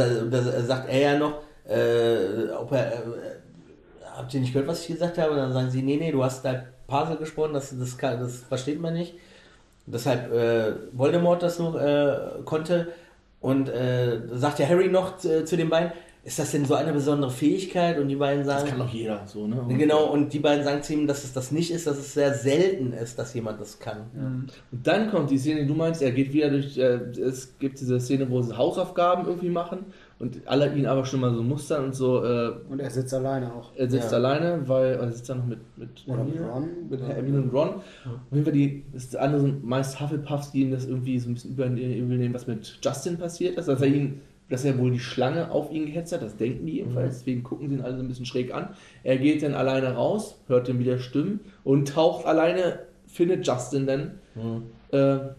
sagt er ja noch, ob er, habt ihr nicht gehört, was ich gesagt habe? Und dann sagen sie, nee, du hast da Parsel gesprochen, das versteht man nicht. Und deshalb Voldemort das noch konnte. Und sagt ja Harry noch zu den beiden, ist das denn so eine besondere Fähigkeit? Und die beiden sagen... Das kann doch jeder so, ne? Genau, und die beiden sagen zu ihm, dass es das nicht ist, dass es sehr selten ist, dass jemand das kann. Ja. Und dann kommt die Szene, du meinst, er geht wieder durch... es gibt diese Szene, wo sie Hausaufgaben irgendwie machen und alle ihn aber schon mal so mustern und so... und er sitzt alleine auch. Er sitzt alleine, weil... Er sitzt dann noch mit Hermine und Ron. Auf jeden Fall das andere sind meist Hufflepuffs, die ihm das irgendwie so ein bisschen übernehmen, was mit Justin passiert ist, dass er ihn... Dass er wohl die Schlange auf ihn gehetzt hat, das denken die jedenfalls, deswegen gucken sie ihn alle so ein bisschen schräg an. Er geht dann alleine raus, hört dann wieder Stimmen und taucht alleine, findet Justin dann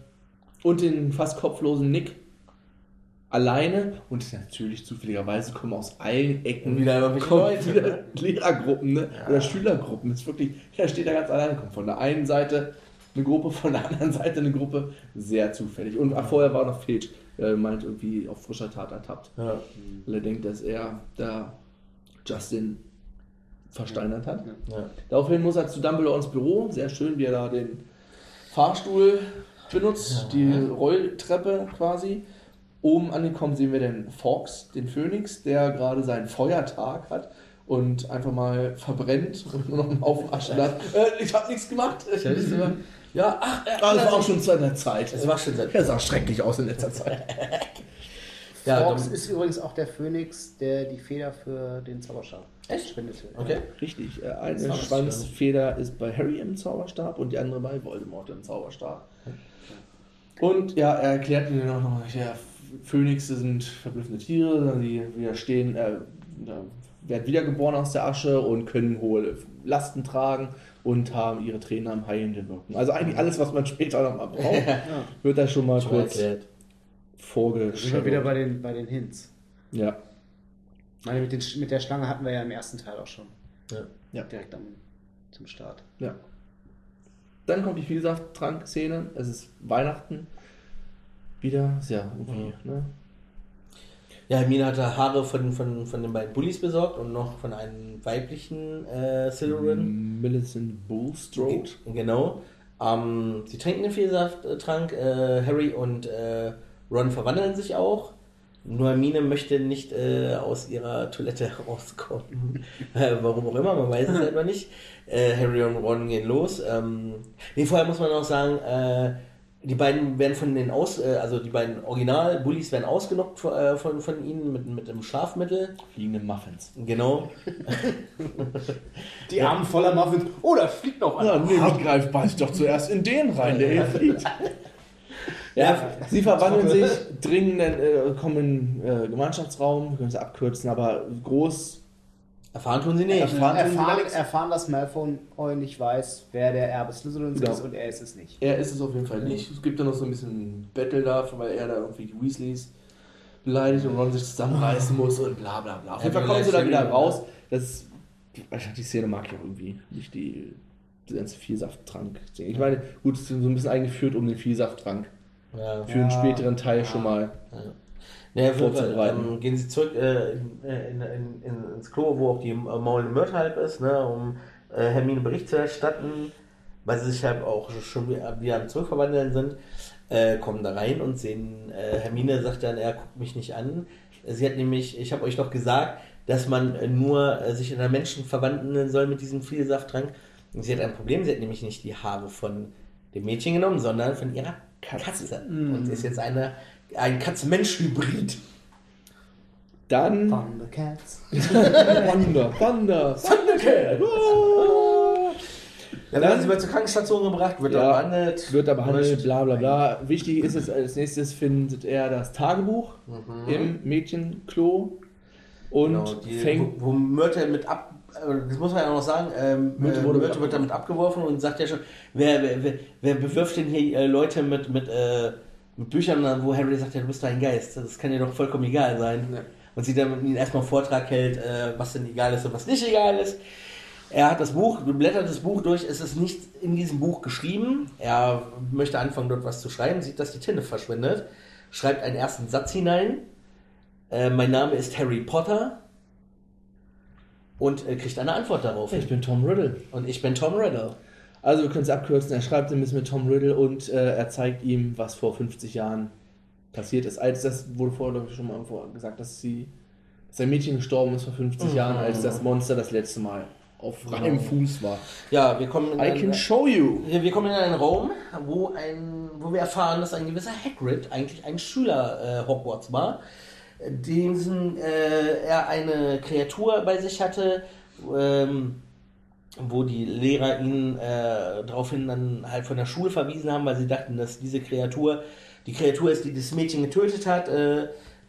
und den fast kopflosen Nick alleine und natürlich zufälligerweise kommen aus allen Ecken wieder Lehrergruppen oder Schülergruppen. Das ist wirklich, er steht da ganz alleine, kommt von der einen Seite eine Gruppe, von der anderen Seite eine Gruppe, sehr zufällig. Und vorher war noch Filch. Er meint irgendwie auf frischer Tat ertappt. Ja. Weil er denkt, dass er da Justin versteinert hat. Ja. Daraufhin muss er zu Dumbledore ins Büro. Sehr schön, wie er da den Fahrstuhl benutzt, die Rolltreppe quasi. Oben angekommen sehen wir den Fawkes, den Phönix, der gerade seinen Feuertag hat und einfach mal verbrennt und noch einen Haufen Asche hat. Ich habe nichts gemacht. Ja, ach, das war auch schon zu einer Zeit. Er sah schrecklich aus in letzter Zeit. Fawkes ist übrigens auch der Phönix, der die Feder für den Zauberstab. Echt? Okay. Richtig. Eine Schwanzfeder ist bei Harry im Zauberstab und die andere bei Voldemort im Zauberstab. Und ja, er erklärt mir noch, ja, Phönixe sind verblüffende Tiere, die widerstehen, werden wiedergeboren aus der Asche und können hohe Lasten tragen und haben ihre Tränen am heilenden Wirken. Also eigentlich alles, was man später nochmal braucht, wird da schon mal kurz vorgestellt. Sind wir wieder bei den Hints. Ja. Ich meine, mit der Schlange hatten wir ja im ersten Teil auch schon. Ja. Direkt zum Start. Ja. Dann kommt die Vielsafttrank-Szene. Es ist Weihnachten. Wieder. Ja, okay. Ne? Ja, Hermine hat da Haare von den beiden Bullies besorgt und noch von einem weiblichen Slytherin. Millicent Bulstrode. Genau. Sie trinken den Vielsafttrank. Harry und Ron verwandeln sich auch. Nur Hermine möchte nicht aus ihrer Toilette rauskommen. Warum auch immer, man weiß es selber nicht. Harry und Ron gehen los. Vorher muss man auch sagen, die beiden werden die beiden Original-Bullies werden ausgenockt von ihnen mit einem Schlafmittel. Fliegende Muffins. Genau. Die Arme voller Muffins. Oh, da fliegt noch einer. Greif, beiß doch zuerst in den rein, der hier fliegt. Ja, sie verwandeln sich, kommen in den Gemeinschaftsraum, wir können es abkürzen, aber groß erfahren tun sie nicht. Erfahren, dass Malfoy nicht weiß, wer der Erbe Slytherins ist und er ist es nicht. Er ist es auf jeden Fall nicht. Es gibt da noch so ein bisschen Battle da, weil er da irgendwie die Weasleys beleidigt und Ron sich zusammenreißen muss und bla bla bla. Auf jeden Fall kommen sie da wieder raus. Die Szene mag ich auch irgendwie nicht, die ganze Vielsafttrank. Ich meine, gut, es ist so ein bisschen eingeführt um den Vielsafttrank. Ja. Für einen späteren Teil schon mal vorzubereiten. Gehen sie zurück ins Klo, wo auch die Maulende Myrte halb ist, ne, um Hermine Bericht zu erstatten, weil sie sich halt auch schon wieder am Zurückverwandeln sind, kommen da rein und sehen, Hermine sagt dann, er guckt mich nicht an. Sie hat nämlich, ich habe euch noch gesagt, dass man nur sich in einen Menschen verwandeln soll mit diesem Vielsafttrank. Und sie hat ein Problem, sie hat nämlich nicht die Haare von dem Mädchen genommen, sondern von ihrer Katze. Und sie ist jetzt ein Katz-Mensch-Hybrid. Dann... Thundercats. Thundercats. Dann werden sie mal zur Krankenstation gebracht, wird da behandelt, bla bla bla. Wichtig ist es, als nächstes findet er das Tagebuch im Mädchenklo und fängt... Wo Myrte mit ab... Das muss man ja auch noch sagen, Myrte wird damit abgeworfen und sagt ja schon, wer bewirft denn hier Leute mit Büchern, wo Harry sagt, ja, du bist doch ein Geist, das kann dir doch vollkommen egal sein. Ja. Und sie dann mit ihnen erstmal einen Vortrag hält, was denn egal ist und was nicht egal ist. Er hat das Buch, blättert das Buch durch, es ist nichts in diesem Buch geschrieben. Er möchte anfangen, dort was zu schreiben, sieht, dass die Tinte verschwindet, schreibt einen ersten Satz hinein, mein Name ist Harry Potter. Und kriegt eine Antwort darauf. Ich bin Tom Riddle. Und ich bin Tom Riddle. Also wir können es abkürzen. Er schreibt ein bisschen mit Tom Riddle und er zeigt ihm, was vor 50 Jahren passiert ist. Als das wurde vorher schon mal gesagt, dass ein Mädchen gestorben ist vor 50 Jahren, als das Monster das letzte Mal auf freiem Fuß war. Ja, wir kommen in einen Raum, wo wir erfahren, dass ein gewisser Hagrid eigentlich ein Schüler Hogwarts war. Er eine Kreatur bei sich hatte, wo die Lehrer ihn daraufhin dann halt von der Schule verwiesen haben, weil sie dachten, dass diese Kreatur die Kreatur ist, die das Mädchen getötet hat.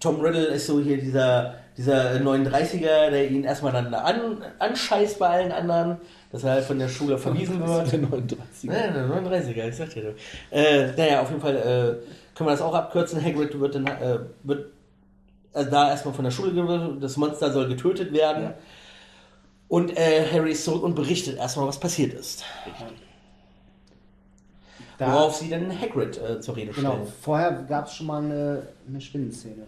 Tom Riddle ist so hier dieser 39er, der ihn erstmal dann anscheißt bei allen anderen, dass er halt von der Schule verwiesen wird. Der 39er, ich sag dir doch. Naja, auf jeden Fall können wir das auch abkürzen. Hagrid wird dann... da erstmal von der Schule geworden, das Monster soll getötet werden. Ja. Und Harry ist zurück und berichtet erstmal, was passiert ist. Worauf sie dann Hagrid zur Rede stellen. Genau, vorher gab es schon mal eine Spinnenszene.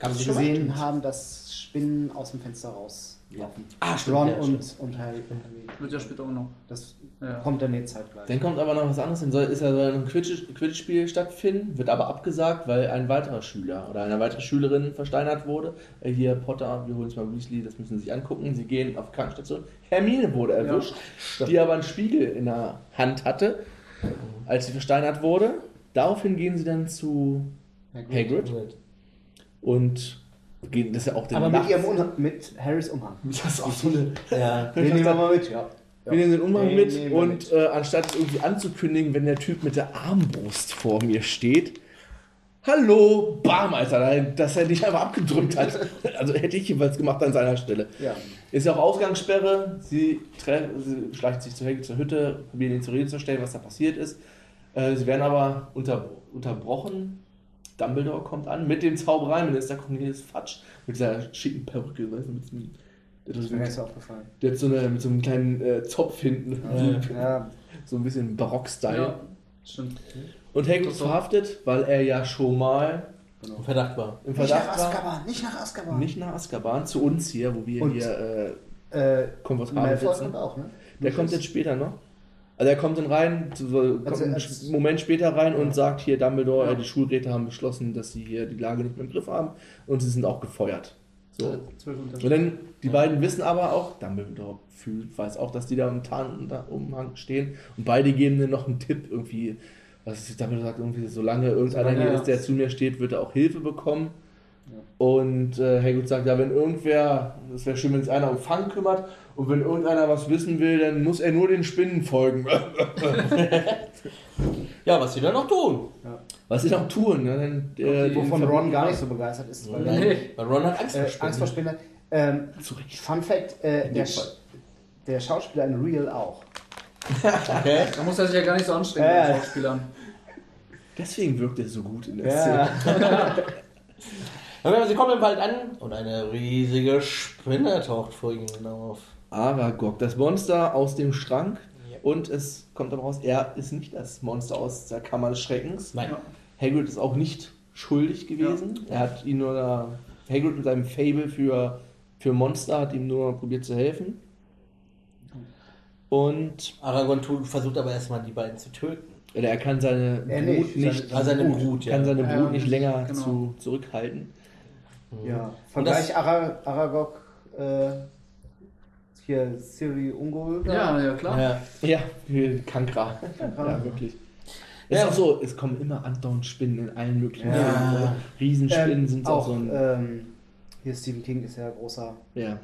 Kannst du gesehen haben, dass Spinnen aus dem Fenster rauslaufen. Ah, stimmt. Ron und Harry. Wird ja später auch noch. Das kommt dann jetzt halt gleich. Dann kommt aber noch was anderes hin. Soll ein Quidditch-Spiel stattfinden, wird aber abgesagt, weil ein weiterer Schüler oder eine weitere Schülerin versteinert wurde. Hier Potter, wir holen es mal Weasley, das müssen sie sich angucken. Sie gehen auf Krankenstation. Hermine wurde erwischt, die aber einen Spiegel in der Hand hatte, als sie versteinert wurde. Daraufhin gehen sie dann zu Hagrid. Und gehen das ja auch den Aber Nachts. Mit Harrys Umhang. Das ist auch so eine. Ja. Wir nehmen wir mal mit, ja. Wir nehmen den Umhang mit und anstatt es irgendwie anzukündigen, wenn der Typ mit der Armbrust vor mir steht, hallo, bam, Alter, dass er dich einfach abgedrückt hat. Also hätte ich jeweils gemacht an seiner Stelle. Ja. Ist ja auch Ausgangssperre, sie schleicht sich zu Hagrid zur Hütte, probieren ihn zur Rede zu stellen, was da passiert ist. Sie werden aber unterbrochen. Dumbledore kommt an mit dem Zaubereiminister Cornelius Fudge mit dieser schicken Perücke, weißt du, mit diesem, der hat mit so einem kleinen Zopf hinten, ja. So ein bisschen Barock-Style. Ja, stimmt. Und Hagrid ist verhaftet, weil er ja schon mal im Verdacht war. Nicht nach Azkaban, zu uns hier, wo wir hier komfortabel sitzen. Auch, ne? Der kommt jetzt später noch. Also er kommt dann rein, einen Moment später rein und sagt hier Dumbledore, die Schulräte haben beschlossen, dass sie hier die Lage nicht mehr im Griff haben und sie sind auch gefeuert. So. Und dann, die beiden wissen aber auch, Dumbledore weiß auch, dass die da im Tarnumhang stehen und beide geben dann noch einen Tipp irgendwie, was Dumbledore sagt, irgendwie, solange irgendeiner hier ist, der zu mir steht, wird er auch Hilfe bekommen. Ja. Und Hagrid sagt, ja, wenn irgendwer, es wäre schön, wenn sich einer um Fang kümmert und wenn irgendeiner was wissen will, dann muss er nur den Spinnen folgen. Ja, was sie dann noch tun. Ja. Was sie noch tun. Ne? Wovon Ron gar nicht so begeistert ist. Weil Ron hat Angst vor Spinnen. Angst vor Spinnen. Fun Fact, der Schauspieler in Real auch. Okay. Da muss er sich ja gar nicht so anstrengen mit den Schauspielern. Deswegen wirkt er so gut in der Szene. Sie kommen im Wald an und eine riesige Spinne taucht vor ihnen auf. Aragog, das Monster aus dem Schrank. Ja. Und es kommt aber raus, er ist nicht das Monster aus der Kammer des Schreckens. Nein. Hagrid ist auch nicht schuldig gewesen. Ja. Hagrid mit seinem Fable für Monster hat ihm nur probiert zu helfen. Und Aragog versucht aber erstmal die beiden zu töten. Oder er kann seine Brut nicht länger zurückhalten. Ja, Vergleich Aragog, hier Siri Ungol. Ja, klar. Ja, Kankra. Ja, wirklich. Ja. Ist auch so, es kommen immer andauernd Spinnen in allen möglichen Filmen. Riesenspinnen sind auch so ein... hier Stephen King ist ja ein großer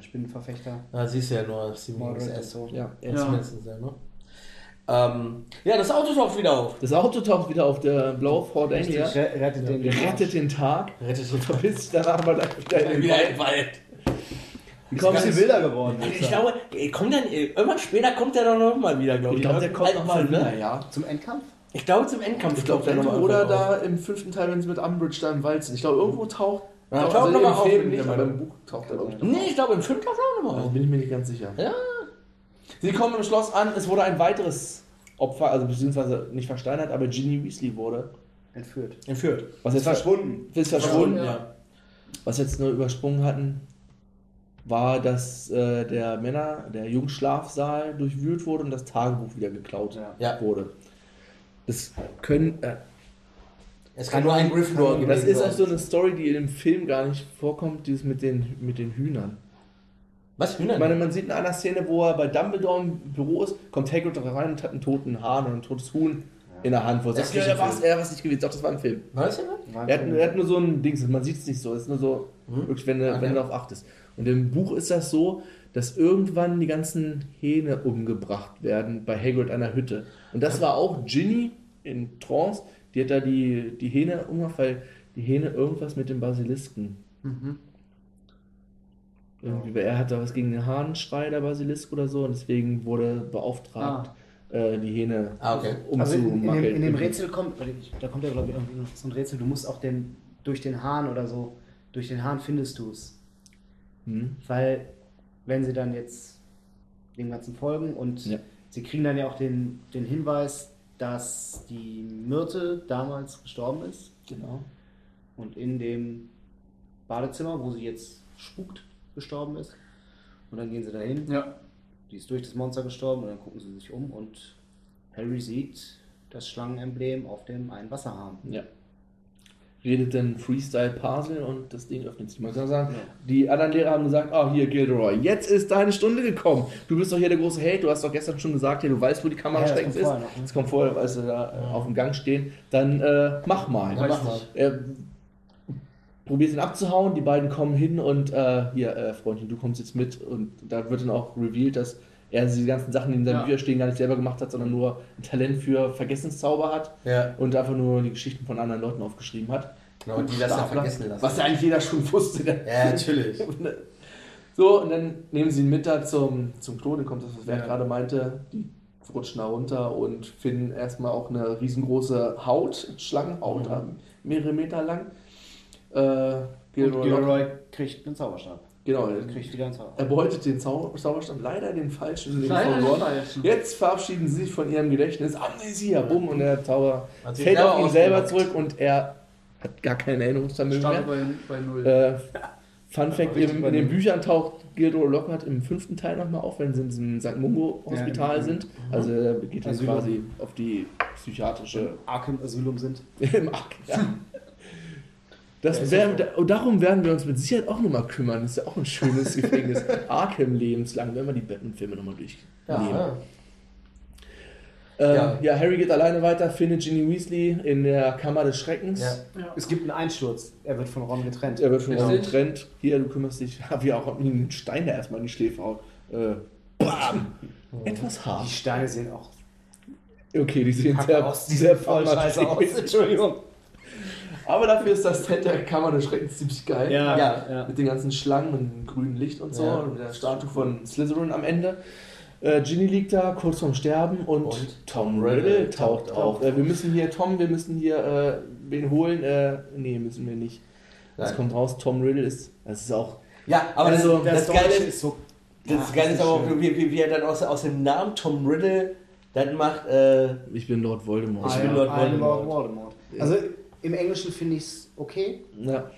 Spinnenverfechter. Ja, siehst du ja nur, Stephen King ist so. Ja, er ist mindestens ja, ne? Das Auto taucht wieder auf. Der blaue Ford Anglia. Rettet den Tag. Und verpisst sich danach mal wieder im Wald. Wie kommen die Bilder geworden? Ich glaube, irgendwann später kommt der doch nochmal wieder, glaube ich. Ich glaube, der kommt nochmal wieder, Zum Endkampf? Ich glaube, oder da im 5. Teil, wenn sie mit Umbridge da im Wald sind. Ich glaube, irgendwo taucht... Ja, taucht nochmal auf. Im Buch taucht er nochmal. Nee, ich glaube, im 5. taucht er auch nochmal auf. Bin ich mir nicht ganz sicher. Ja. Sie kommen im Schloss an, es wurde ein weiteres Opfer, also beziehungsweise nicht versteinert, aber Ginny Weasley wurde entführt. Was ist jetzt verschwunden. Ja. Was jetzt nur übersprungen hatten, war, dass der Jungschlafsaal durchwühlt wurde und das Tagebuch wieder geklaut wurde. Das können... es kann nur ein Gryffindor geben. Das ist auch so eine Story, die in dem Film gar nicht vorkommt, dieses mit den Hühnern. Was? Hühner? Ich meine, man sieht in einer Szene, wo er bei Dumbledore im Büro ist, kommt Hagrid rein und hat einen toten Hahn und ein totes Huhn in der Hand. Wo er sagt, er war nicht gewesen. Doch, das war ein Film. Weißt du? Er hat nur so ein Ding, man sieht es nicht so. Es ist nur so, wirklich, wenn du darauf achtest. Und im Buch ist das so, dass irgendwann die ganzen Hähne umgebracht werden bei Hagrid an der Hütte. Und das war auch Ginny in Trance, die hat da die Hähne umgebracht, weil die Hähne irgendwas mit dem Basilisken... Irgendwie, er hat da was gegen den Hahnenschrei der Basilisk oder so und deswegen wurde beauftragt, die Hähne umzumackeln. Also in dem Rätsel kommt ja, glaube ich, irgendwie noch so ein Rätsel, du musst auch durch den Hahn findest du es. Weil, wenn sie dann jetzt dem Ganzen folgen und sie kriegen dann ja auch den Hinweis, dass die Myrte damals gestorben ist. Genau. Und in dem Badezimmer, wo sie jetzt spukt, gestorben ist. Und dann gehen sie dahin. Ja. Die ist durch das Monster gestorben und dann gucken sie sich um und Harry sieht das Schlangenemblem auf dem einen Wasserhahn. Ja. Redet dann Freestyle-Parsel und das Ding öffnet sich. Man kann sagen, ja. Die anderen Lehrer haben gesagt, ah, hier Gilderoy, jetzt ist deine Stunde gekommen. Du bist doch hier der große Held, du hast doch gestern schon gesagt, hier, du weißt, wo die Kamera stecken ist. Jetzt kommt vorher, als sie da auf dem Gang stehen. Dann mach mal. Dann mach mal. Probiert ihn abzuhauen, die beiden kommen hin und hier, Freundchen, du kommst jetzt mit. Und da wird dann auch revealed, dass er diese ganzen Sachen, die in seinem Bücher stehen, gar nicht selber gemacht hat, sondern nur ein Talent für Vergessenszauber hat und einfach nur die Geschichten von anderen Leuten aufgeschrieben hat. Genau, und die das dann vergessen lassen. Was ja eigentlich jeder schon wusste. Ja, natürlich. So, und dann nehmen sie ihn mit da zum Klo, kommt das, was Wer gerade meinte, die rutschen da runter und finden erstmal auch eine riesengroße Haut, Schlangenhaut, mehrere Meter lang. Gilderoy kriegt einen Zauberstab. Genau, er beutet den Zauberstab, leider den falschen. Jetzt verabschieden sie sich von ihrem Gedächtnis. Amnesia, bumm, und der Zauber fällt auf ihn selber zurück und er hat gar kein Erinnerungsvermögen mehr. Bei null. Fun Fact, in den Büchern taucht Gilderoy Lockhart im 5. Teil nochmal auf, wenn sie in diesem St. Mungo Hospital sind. Also er geht dann quasi auf die psychiatrische... Arkham Asylum sind. Im Arkham, ja. Darum werden wir uns mit Sicherheit auch nochmal kümmern. Das ist ja auch ein schönes Gefängnis. Arkham lebenslang, wenn wir die Batman-Filme nochmal durchnehmen. Ja, Harry geht alleine weiter, findet Ginny Weasley in der Kammer des Schreckens. Ja. Es gibt einen Einsturz. Er wird von Ron getrennt. Hier, du kümmerst dich. Wie auch einen Stein, der erstmal in die Schläfe haut. Bam! Etwas hart. Die Steine sehen auch... Okay, die sehen sehr voll scheiße aus. Entschuldigung. Aber dafür ist das Set der Kammer des Schreckens ziemlich geil. Ja. Mit den ganzen Schlangen und dem grünen Licht und so. Ja. Und mit der Statue von Slytherin am Ende. Ginny liegt da kurz vorm Sterben und Tom Riddle taucht auf. Wir müssen hier wen holen. Nee, müssen wir nicht. Das kommt raus, Tom Riddle ist. Das ist auch. Ja, aber also, das Geile ist so. Das Geile ist aber auch, wie er dann aus dem Namen Tom Riddle dann macht. Ich bin Lord Voldemort. Also. Im Englischen finde ich es okay. Ja.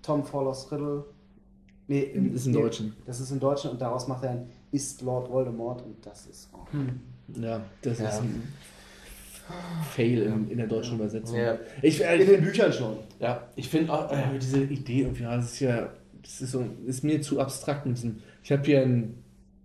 Tom follows Riddle. Nee, ist im Deutschen. Das ist im Deutschen und daraus macht er ein Ist Lord Voldemort und das ist auch. Ja, das ist ein Fail in der deutschen Übersetzung. Ja. In den Büchern schon. Ja, ich finde auch diese Idee irgendwie, das ist mir zu abstrakt. Ich habe hier ein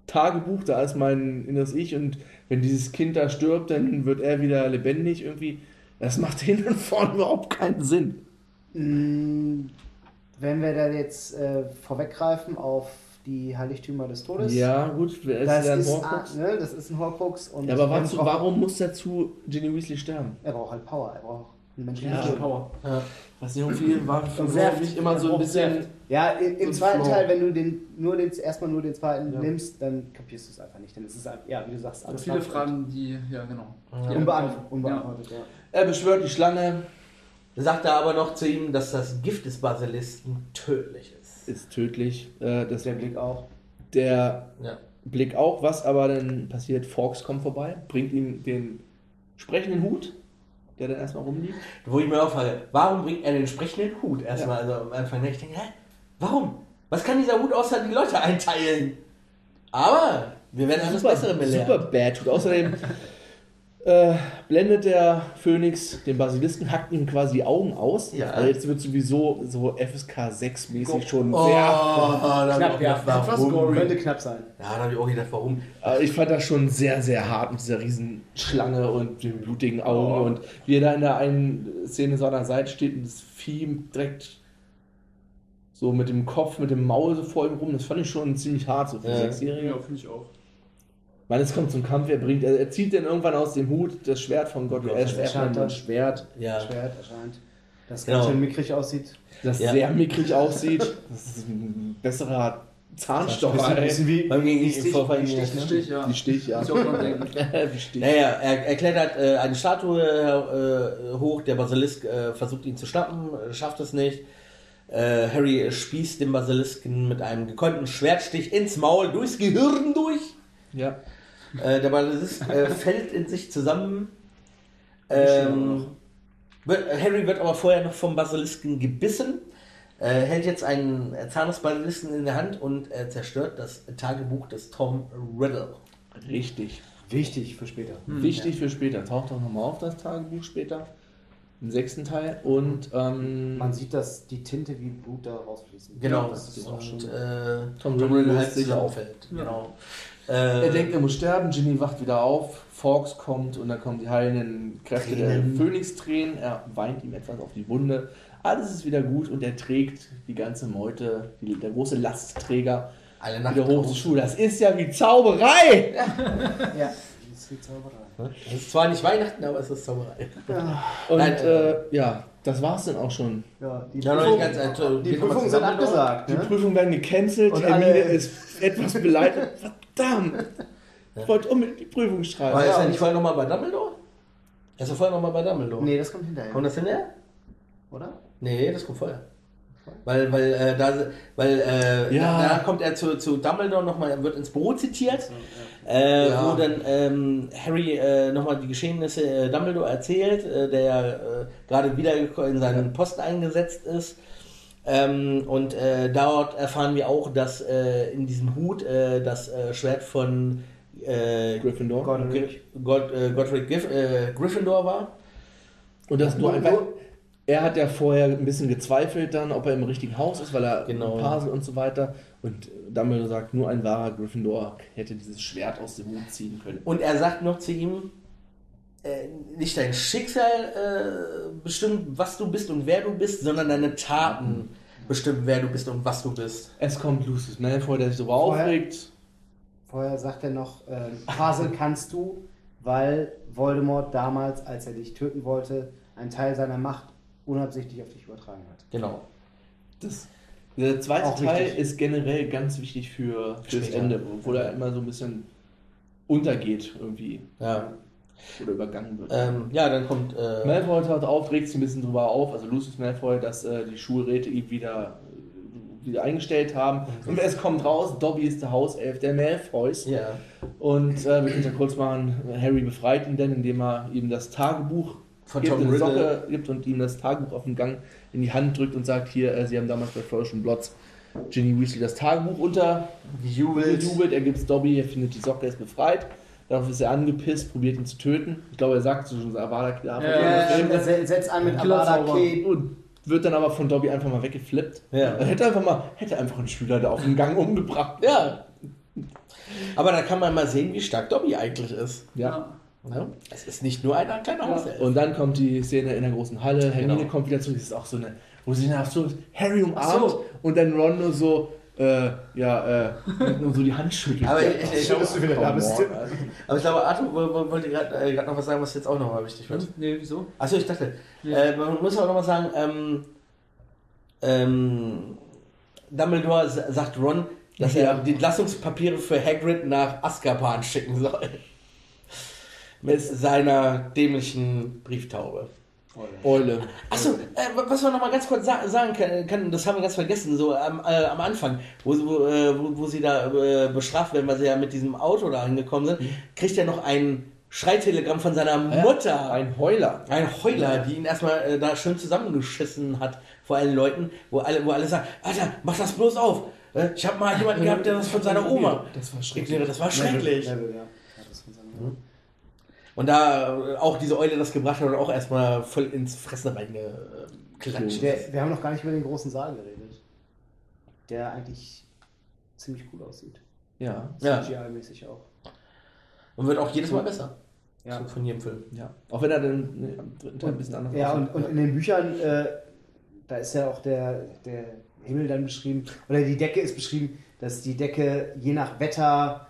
Tagebuch, da ist mein inneres Ich und wenn dieses Kind da stirbt, dann wird er wieder lebendig irgendwie. Das macht hinten und vorne überhaupt keinen Sinn. Wenn wir da jetzt vorweggreifen auf die Heiligtümer des Todes. Ja, gut, das ist ein Horcrux. Ja, aber warum muss dazu Ginny Weasley sterben? Er braucht halt Power, er braucht einen menschlichen Power. Ja. Was nicht viel war für mich immer so ein bisschen... Ja, im zweiten Teil, wenn du erstmal nur den zweiten nimmst, dann kapierst du es einfach nicht. Denn es ist, wie du sagst, alles viele Fragen, die, unbeantwortet. Ja. Er beschwört die Schlange. Sagt er aber noch zu ihm, dass das Gift des Basilisken tödlich ist. Ist tödlich. Das der Blick auch. Was aber dann passiert, Fawkes kommt vorbei, bringt ihm den sprechenden Hut, der dann erstmal rumliegt. Wo ich mir auch frage, warum bringt er den sprechenden Hut erstmal? Ja. Also am Anfang, ich denke, warum? Was kann dieser Hut außer die Leute einteilen? Aber wir werden alles Bessere belehrt. Super Bad Hut. Außerdem blendet der Phönix den Basilisken, hackt ihm quasi die Augen aus. Ja. Also jetzt wird sowieso so FSK 6 mäßig schon sehr knapp. Könnte knapp sein. Ja, da habe ich auch gedacht, warum. Ich fand das schon sehr, sehr hart mit dieser riesen Schlange und den blutigen Augen. Oh. Und wie er da in der einen Szene so an der Seite steht und das Vieh direkt so mit dem Kopf, mit dem Maul so vor ihm rum. Das fand ich schon ziemlich hart, so für Sechsjährige. Ja, finde ich auch. Weil es kommt zum Kampf, er zieht dann irgendwann aus dem Hut das Schwert von Gott. Schwert erscheint. Das ganz schön mickrig aussieht. Sehr mickrig aussieht. Das ist ein besserer Zahnstocher. Das ist ein bisschen wie Stich, ja. Naja, er klettert eine Statue hoch, der Basilisk versucht ihn zu schnappen, schafft es nicht. Harry spießt den Basilisken mit einem gekonnten Schwertstich ins Maul, durchs Gehirn durch. Ja. Der Basilisk fällt in sich zusammen. Harry wird aber vorher noch vom Basilisken gebissen. hält jetzt einen Zahnungsbalisten in der Hand und zerstört das Tagebuch des Tom Riddle. Richtig. Wichtig für später. Wichtig für später. Taucht doch nochmal auf, das Tagebuch später. Im 6. Teil. Und man sieht, dass die Tinte wie Blut da rausfließen. Genau. Das ist auch schon Tom Riddle halt sich aufhält. Ja. Genau. Er denkt, er muss sterben. Ginny wacht wieder auf. Fawkes kommt und dann kommen die heilenden Kräfte der Phönix-Tränen. Er weint ihm etwas auf die Wunde. Alles ist wieder gut und er trägt die ganze Meute, der große Lastträger, alle Nacht wieder hoch zur Schule. Das ist ja wie Zauberei! Ja. Zauberei. Es ist zwar nicht Weihnachten, aber es ist Zauberei. Ja. Und nein, ja, das war's dann auch schon. Ja, die Prüfungen sind abgesagt. Die Prüfungen werden gecancelt, Hermine ist etwas beleidigt. Verdammt! Ich wollte unbedingt die Prüfung schreiben. War er nicht vorher nochmal bei Dumbledore? Er ist ja vorher nochmal bei Dumbledore. Nee, das kommt hinterher. Kommt das hinterher? Oder? Nee, das kommt vorher. Weil da kommt er zu Dumbledore nochmal, er wird ins Büro zitiert, wo dann Harry nochmal die Geschehnisse Dumbledore erzählt, der ja gerade wieder in seinen Posten eingesetzt ist. Und dort erfahren wir auch, dass in diesem Hut das Schwert von Gryffindor Gryffindor war. Und das nur einfach. Er hat ja vorher ein bisschen gezweifelt dann, ob er im richtigen Haus ist, weil er Parsel und so weiter. Und Dumbledore sagt, nur ein wahrer Gryffindor hätte dieses Schwert aus dem Hut ziehen können. Und er sagt noch zu ihm, nicht dein Schicksal bestimmt, was du bist und wer du bist, sondern deine Taten bestimmen, wer du bist und was du bist. Es kommt Lucius Malfoy, der sich darüber aufregt. Vorher sagt er noch, Parsel kannst du, weil Voldemort damals, als er dich töten wollte, einen Teil seiner Macht unabsichtlich auf dich übertragen hat. Genau. Der zweite auch Teil wichtig. Ist generell ganz wichtig für das Ende, obwohl er immer so ein bisschen untergeht irgendwie. Ja. Oder übergangen wird. Dann kommt... Malfoy hat aufregt sich ein bisschen drüber auf, also Lucius Malfoy, dass die Schulräte ihn wieder eingestellt haben. Und es kommt raus, Dobby ist der Hauself der Malfoys. Ja. Und wir können es ja kurz machen, Harry befreit ihn dann, indem er ihm das Tagebuch von Tom Riddle gibt und ihm das Tagebuch auf den Gang in die Hand drückt und sagt, hier, sie haben damals bei Flash und Blotz Ginny Weasley das Tagebuch untergejubelt. Er gibt es Dobby, er findet die Socke, er ist befreit. Darauf ist er angepisst, probiert ihn zu töten. Ich glaube, er sagt so schon, Avada Kedavra. Er setzt an mit Avada Kedavra und wird dann aber von Dobby einfach mal weggeflippt. Ja. Er hätte einfach einen Schüler da auf den Gang umgebracht. Ja. Aber da kann man mal sehen, wie stark Dobby eigentlich ist. Ja. Ja. Es ist nicht nur ein kleiner Hauself. Und dann kommt die Szene in der großen Halle. Hermine kommt wieder zurück. Das ist auch so eine, wo sie nach so Harry umarmt und dann Ron nur so, nur so die Hand schüttelt. Aber ich glaube, Arthur wollte gerade noch was sagen, was jetzt auch nochmal wichtig wird. Nee, wieso? Achso, ich dachte, man muss auch nochmal sagen, Dumbledore sagt Ron, dass er die Entlassungspapiere für Hagrid nach Azkaban schicken soll. Mit seiner dämlichen Brieftaube. Eule. Achso, was man noch mal ganz kurz sagen kann, das haben wir ganz vergessen, so am Anfang, wo sie da bestraft werden, weil sie ja mit diesem Auto da angekommen sind, kriegt er noch ein Schreitelegramm von seiner Mutter. Ja, ein Heuler. Die ihn erstmal da schön zusammengeschissen hat vor allen Leuten, wo alle sagen, Alter, mach das bloß auf. Ich habe mal jemanden gehabt, der das von seiner Oma. Das war schrecklich. Und da auch diese Eule das gebracht hat und auch erstmal voll ins Fressen reingeklatscht. Wir haben noch gar nicht über den großen Saal geredet, der eigentlich ziemlich cool aussieht. Ja. CGI-mäßig auch. Und wird auch jedes Mal besser. Ja. So von jedem Film. Ja. Auch wenn er dann am dritten Teil ein bisschen anders aussieht. Ja, und in den Büchern, da ist ja auch der Himmel dann beschrieben, oder die Decke ist beschrieben, dass die Decke je nach Wetter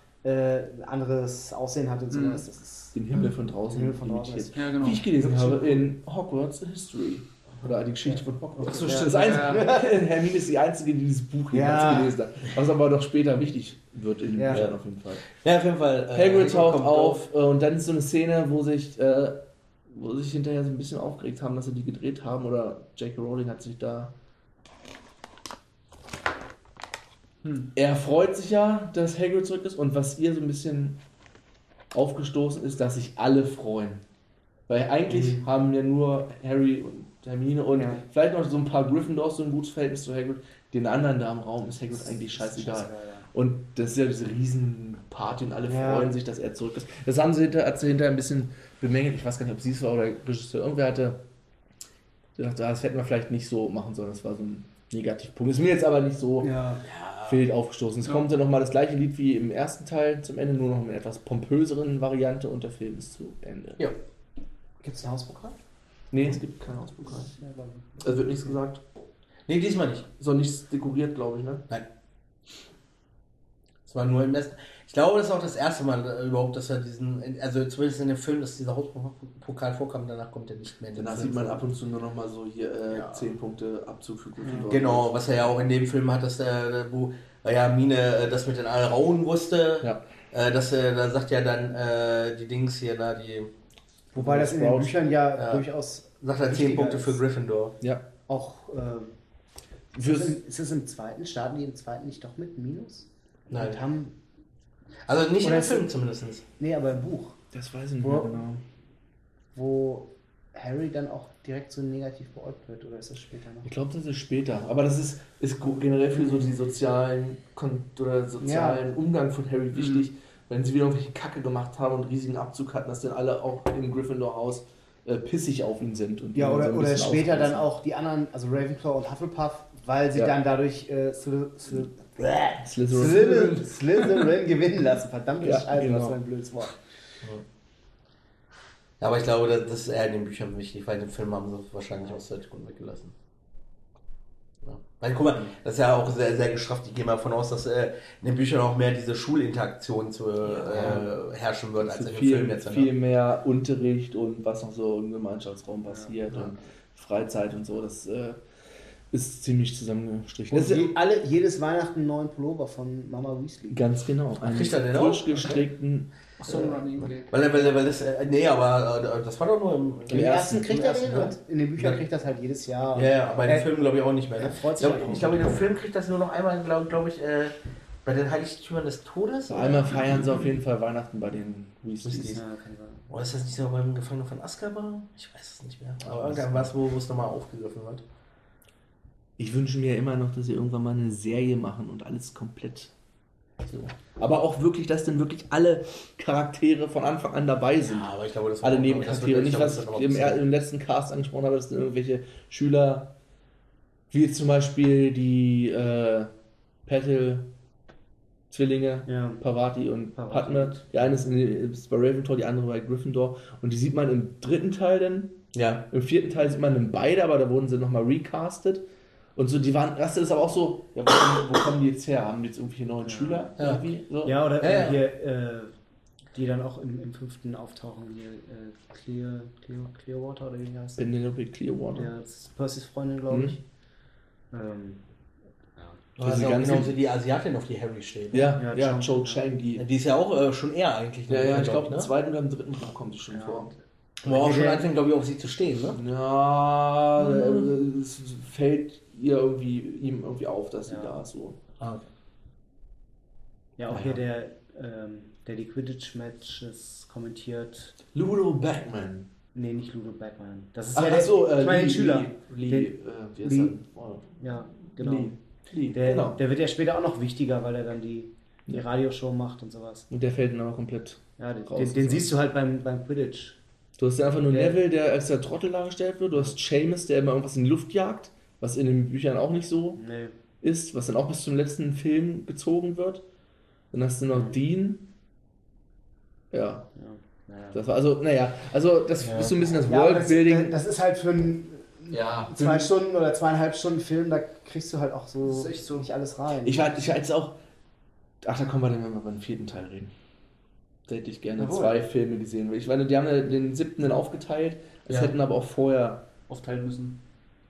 anderes Aussehen hat und so was. Das ist den Himmel von draußen imitiert. Ja, genau. Wie ich gelesen habe in Hogwarts History. Oder die Geschichte von Hogwarts. Ach so, stimmt. Hermine ist die Einzige, die dieses Buch jemals gelesen hat. Was aber doch später wichtig wird in den Büchern auf jeden Fall. Ja, auf jeden Fall. Hagrid taucht auf und dann ist so eine Szene, wo sich hinterher so ein bisschen aufgeregt haben, dass sie die gedreht haben. Oder J.K. Rowling hat sich da... Er freut sich ja, dass Hagrid zurück ist und was ihr so ein bisschen... aufgestoßen ist, dass sich alle freuen. Weil eigentlich haben ja nur Harry und Hermine und vielleicht noch so ein paar Gryffindors, so ein gutes Verhältnis zu Hagrid. Den anderen da im Raum ist Hagrid eigentlich scheißegal. Scheiße, ja. Und das ist ja diese Riesenparty und alle freuen sich, dass er zurück ist. Das haben sie hinterher, hat sie hinterher ein bisschen bemängelt. Ich weiß gar nicht, ob sie es war oder Regisseur. Irgendwer hatte gedacht, das hätten wir vielleicht nicht so machen sollen. Das war so ein Negativpunkt. Ist mir jetzt aber nicht so wild aufgestoßen. Es kommt dann nochmal das gleiche Lied wie im ersten Teil zum Ende, nur noch in einer etwas pompöseren Variante und der Film ist zu Ende. Ja. Gibt es einen Hauspokal? Nee, es gibt keinen Hauspokal. Es wird nichts gesagt. Nee, diesmal nicht. Ist auch nichts dekoriert, glaube ich, ne? Nein. Es war nur im ersten. Ich glaube, das ist auch das erste Mal überhaupt, dass er diesen, also zumindest in dem Film, dass dieser Hauspokal vorkam, danach kommt er nicht mehr. Danach sieht man ab und zu nur noch mal so hier 10 Punkte Abzug für Gryffindor. Genau, was er ja auch in dem Film hat, dass er, wo Hermine das mit den Alraun wusste, dass er, da sagt ja dann die Dings hier, da die... Wobei das in den Büchern durchaus... Sagt er 10 Punkte für Gryffindor. Ja. Auch... ist das im zweiten? Starten die im zweiten nicht doch mit Minus? Nein. Haben also nicht im Film zumindest. Nee, aber im Buch. Das weiß ich nicht mehr genau. Wo Harry dann auch direkt so negativ beäugt wird, oder ist das später noch? Ich glaube, das ist später. Aber das ist generell für so den sozialen Umgang von Harry wichtig, wenn sie wieder irgendwelche Kacke gemacht haben und riesigen Abzug hatten, dass dann alle auch im Gryffindor-Haus pissig auf ihn sind. Und oder später dann auch die anderen, also Ravenclaw und Hufflepuff, weil sie dann dadurch Slytherin gewinnen lassen. Verdammte Scheiße, was für ein blödes Wort. Ja, aber ich glaube, das ist eher in den Büchern wichtig, weil den Film haben sie wahrscheinlich aus der Grund weggelassen. Ja. Weil, guck mal, das ist ja auch sehr, sehr gestrafft. Ich gehe mal davon aus, dass in den Büchern auch mehr diese Schulinteraktion herrschen wird, als in den Filmen jetzt. Viel mehr Unterricht und was noch so im Gemeinschaftsraum passiert und Freizeit und so. Das ist ziemlich zusammengestrichen. Und jedes Weihnachten einen neuen Pullover von Mama Weasley. Ganz genau. Einen frisch gestrickten... Achso, weil das... Nee, aber das war doch nur im ersten kriegt er den und in den Büchern kriegt das halt jedes Jahr. Ja, aber in den Filmen glaube ich auch nicht mehr. Ne? Ich glaube, in den Filmen kriegt das nur noch einmal, glaube ich, bei den Heiligtümern des Todes. Einmal feiern sie auf jeden Fall Weihnachten bei den Weasleys. Ja, kann sein. Oder ist das nicht so beim Gefangenen von Azkaban? Ich weiß es nicht mehr. Aber irgendwann war es, wo es nochmal aufgegriffen wird. Ich wünsche mir immer noch, dass sie irgendwann mal eine Serie machen und alles komplett so. Aber auch wirklich, dass dann wirklich alle Charaktere von Anfang an dabei sind. Ja, aber ich glaube, das alle Nebencharaktere. Und nicht, was ich im letzten Cast angesprochen habe, das sind irgendwelche Schüler, wie jetzt zum Beispiel die Petal-Zwillinge, Parvati und Padme. Die eine ist bei Ravenclaw, die andere bei Gryffindor. Und die sieht man im dritten Teil dann. Ja. Im vierten Teil sieht man dann beide, aber da wurden sie nochmal recastet. Und so, die waren, das ist aber auch so, ja, wo kommen die jetzt her? Haben die jetzt irgendwelche neuen Schüler? Ja, irgendwie, so? Ja oder hier, die dann auch im fünften auftauchen, hier Clearwater oder wie heißt das? Penelope Clearwater. Ja, das ist Percys Freundin, glaube ich. Also genau so die Asiatin, auf die Harry steht. Ne? Ja, Cho Chang. Die ist ja auch schon eher eigentlich. Ja, ich glaube, im zweiten oder im dritten Buch kommt sie schon vor. Wo auch schon anfängt, glaube ich, auf sie zu stehen, ne? Ja, es fällt ihm irgendwie auf, dass sie da ist. So. Ah, okay. Ja, auch hier der die Quidditch-Matches kommentiert. Ludo Bagman. Nee, nicht Ludo Bagman. Das ist den Schüler. Lee. Ja, genau. Lee. Der wird ja später auch noch wichtiger, weil er dann die Radioshow macht und sowas. Und der fällt dann aber komplett raus. Den siehst du halt beim Quidditch. Du hast ja einfach nur Neville, der als der Trottel dargestellt wird. Du hast Seamus, der immer irgendwas in die Luft jagt, was in den Büchern auch nicht so ist, was dann auch bis zum letzten Film gezogen wird. Dann hast du noch Dean. Ja. Das war ist so ein bisschen das Worldbuilding. Das ist halt für einen 2 Stunden oder 2,5 Stunden Film, da kriegst du halt auch so, nicht alles rein. Ich war jetzt auch... Ach, da kommen wir dann, wenn wir über den vierten Teil reden. Hätte ich gerne 2 Filme gesehen. Ich meine, die haben den 7. dann aufgeteilt, hätten aber auch vorher aufteilen müssen.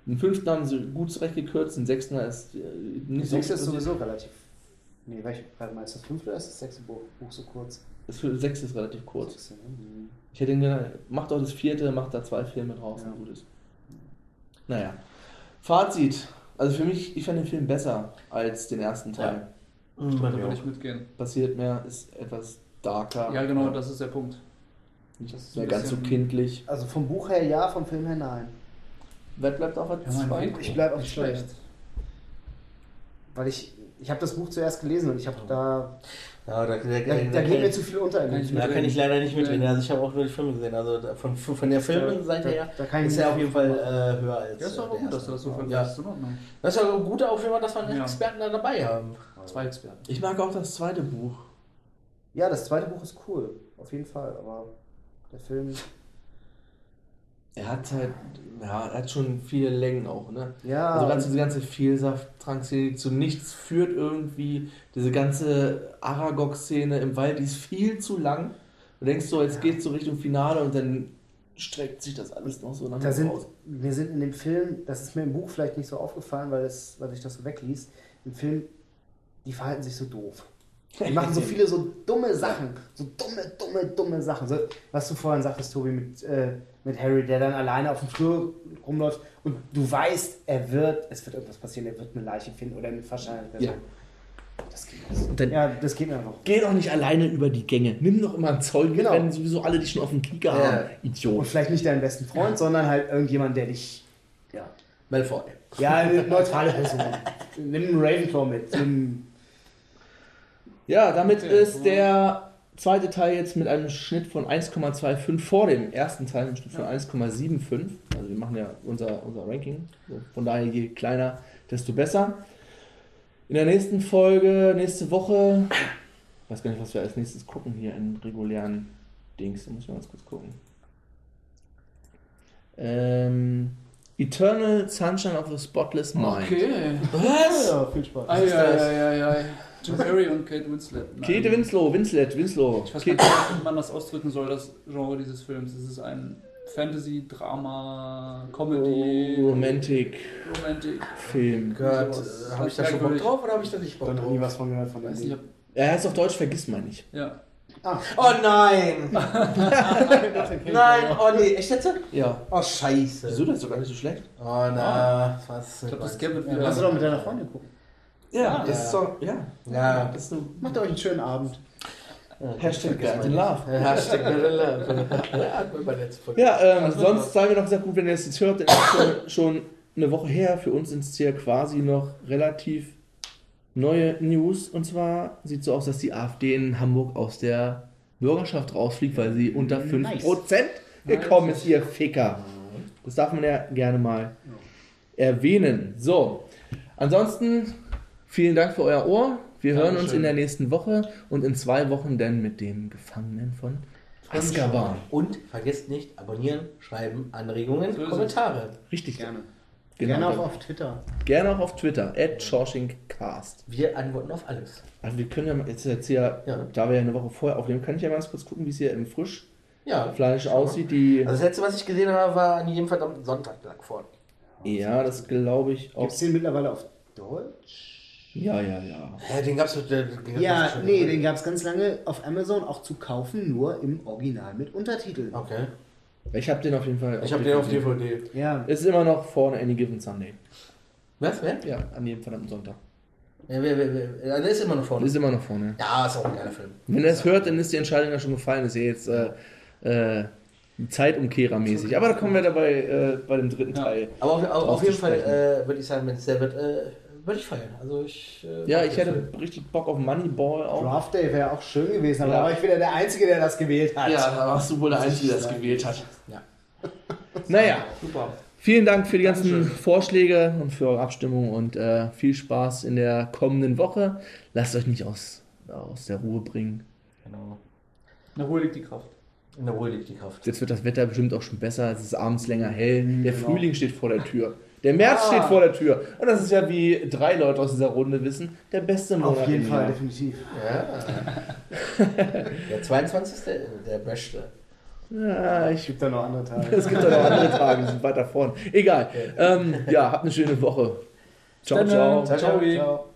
Den 5. haben sie gut zurechtgekürzt, den 6. ist nicht so. Der 6. ist sowieso relativ. Nee, warte mal, ist das 5. oder ist das 6. Buch so kurz? Das 6. ist relativ kurz. 6. Ich hätte gedacht, macht doch das 4., macht da 2 Filme draus und gut ist. Naja. Fazit. Also für mich, ich fand den Film besser als den ersten Teil. Ja. Da würde ich mitgehen. Passiert mehr, ist etwas darker. Ja, genau, das ist der Punkt. Nicht ganz so kindlich. Also vom Buch her ja, vom Film her nein. Wer bleibt auf der 2? Ja, ich bleibe auf 2. Weil ich habe das Buch zuerst gelesen und ich habe da... Ja, da geht mir zu viel unter. Da kann ich leider nicht mitreden. Also ich habe auch nur die Filme gesehen. Also von der Filmseite her ist er auf jeden Fall höher als... Das ist auch gut, dass du das so vergleichst. Ja. Das ist ja gut auf jeden Fall, dass wir einen Experten da dabei haben. Zwei Experten. Ich mag auch das zweite Buch. Ja, das zweite Buch ist cool. Auf jeden Fall. Aber der Film... Er hat halt, er hat schon viele Längen auch, ne? Ja. Also diese ganze Vielsaft-Trank-Szene, die zu nichts führt irgendwie. Diese ganze Aragog-Szene im Wald, die ist viel zu lang. Du denkst so, jetzt geht's so Richtung Finale und dann streckt sich das alles noch so lange aus. Wir sind in dem Film, das ist mir im Buch vielleicht nicht so aufgefallen, weil sich das so wegliest, im Film, die verhalten sich so doof. Die machen so viele so dumme Sachen. So dumme Sachen. So, was du vorhin sagtest, Tobi, mit Harry, der dann alleine auf dem Flur rumläuft und du weißt, es wird irgendwas passieren, er wird eine Leiche finden oder eine verschallende Person. Ja. Das geht nicht. Dann, das geht einfach. Geh doch nicht alleine über die Gänge. Nimm doch immer einen Zeugen, wenn sowieso alle dich schon auf dem Kieker haben. Idiot. Und vielleicht nicht deinen besten Freund, sondern halt irgendjemand, der dich... Ja. Malfoy. Ja, eine neutrale Person. Nimm einen Ravenclaw mit. Ja, damit ist der zweite Teil jetzt mit einem Schnitt von 1,25 vor dem ersten Teil, einem Schnitt von 1,75. Also wir machen ja unser Ranking. Von daher, je kleiner, desto besser. In der nächsten Folge, nächste Woche, ich weiß gar nicht, was wir als nächstes gucken hier in regulären Dings. Da muss ich mal ganz kurz gucken. Eternal Sunshine of the Spotless Mind. Okay. Was? Ja, viel Spaß. Ei. Jim Carrey und Kate Winslet. Nein. Kate Winslow. Ich weiß gar nicht, wie man das ausdrücken soll, das Genre dieses Films. Es ist ein Fantasy, Drama, Comedy, Romantik Film. Gott, habe ich da schon Bock drauf oder habe ich da nicht Bock drauf? Ich habe nie was von gehört von dem. Er heißt auf Deutsch Vergiss mal nicht. Ja. Ah. Oh nein! Nein, oh nee, echt jetzt? Ja. Oh scheiße. Wieso, das ist doch gar nicht so schlecht? Oh na, was? Ich glaube, das Gap wird wieder. Hast du doch mit deiner Freundin gucken? Ja, das ist so. Ja. Das ist so. Macht euch einen schönen Abend. Ja, #Get in Love. Sonst sei mir noch gesagt, gut, wenn ihr das jetzt hört, dann ist es schon eine Woche her. Für uns sind es hier quasi noch relativ neue News. Und zwar sieht es so aus, dass die AfD in Hamburg aus der Bürgerschaft rausfliegt, weil sie unter 5% gekommen ist, ihr Ficker. Das darf man ja gerne mal erwähnen. So, ansonsten... Vielen Dank für euer Ohr. Wir hören uns in der nächsten Woche und in 2 Wochen dann mit dem Gefangenen von Azkaban. Und vergesst nicht, abonnieren, schreiben, Anregungen, Kommentare. Richtig. Gerne. Gerne auch auf Twitter. @SchorschingCast. Wir antworten auf alles. Also wir können ja jetzt hier, da wir ja eine Woche vorher aufnehmen, kann ich ja mal kurz gucken, wie es hier im Frischfleisch aussieht. Also das letzte, was ich gesehen habe, war an jedem verdammten Sonntag lag vorne. Ja, das glaube ich auch. Gibt es den mittlerweile auf Deutsch? Ja. Den gab's den gab's ganz lange auf Amazon auch zu kaufen, nur im Original mit Untertiteln. Okay. Ich habe den auf jeden Fall. Ich habe den auf DVD. Ja. Ist immer noch vorne Any Given Sunday. Was? Wer? Ja, an jedem verdammten Sonntag. Ja, der ist immer noch vorne. Ja, ist auch ein geiler Film. Wenn ihr es hört, dann ist die Entscheidung ja schon gefallen. Das ist ja jetzt Zeitumkehrer-mäßig. Aber da kommen wir dabei bei dem dritten Teil. Aber auf jeden Fall würde ich sagen, wenn es der wird. Würde ich feiern. Also ich hätte richtig Bock auf Moneyball auch. Draft Day wäre auch schön gewesen, aber da war ich wieder der Einzige, der das gewählt hat. Ja, da warst du wohl der Einzige, der das gewählt hat. Ja. Naja, super. Vielen Dank für die ganzen Vorschläge und für eure Abstimmung und viel Spaß in der kommenden Woche. Lasst euch nicht aus der Ruhe bringen. Genau. In der Ruhe liegt die Kraft. Jetzt wird das Wetter bestimmt auch schon besser. Es ist abends länger hell. Der Frühling steht vor der Tür. Der März steht vor der Tür. Und das ist ja, wie 3 Leute aus dieser Runde wissen, der beste Monat. Auf jeden Fall, definitiv. Ja. Der 22. der beste. Ja, es gibt da noch andere Tage. Wir sind weiter vorne. Egal. Habt eine schöne Woche. Ciao.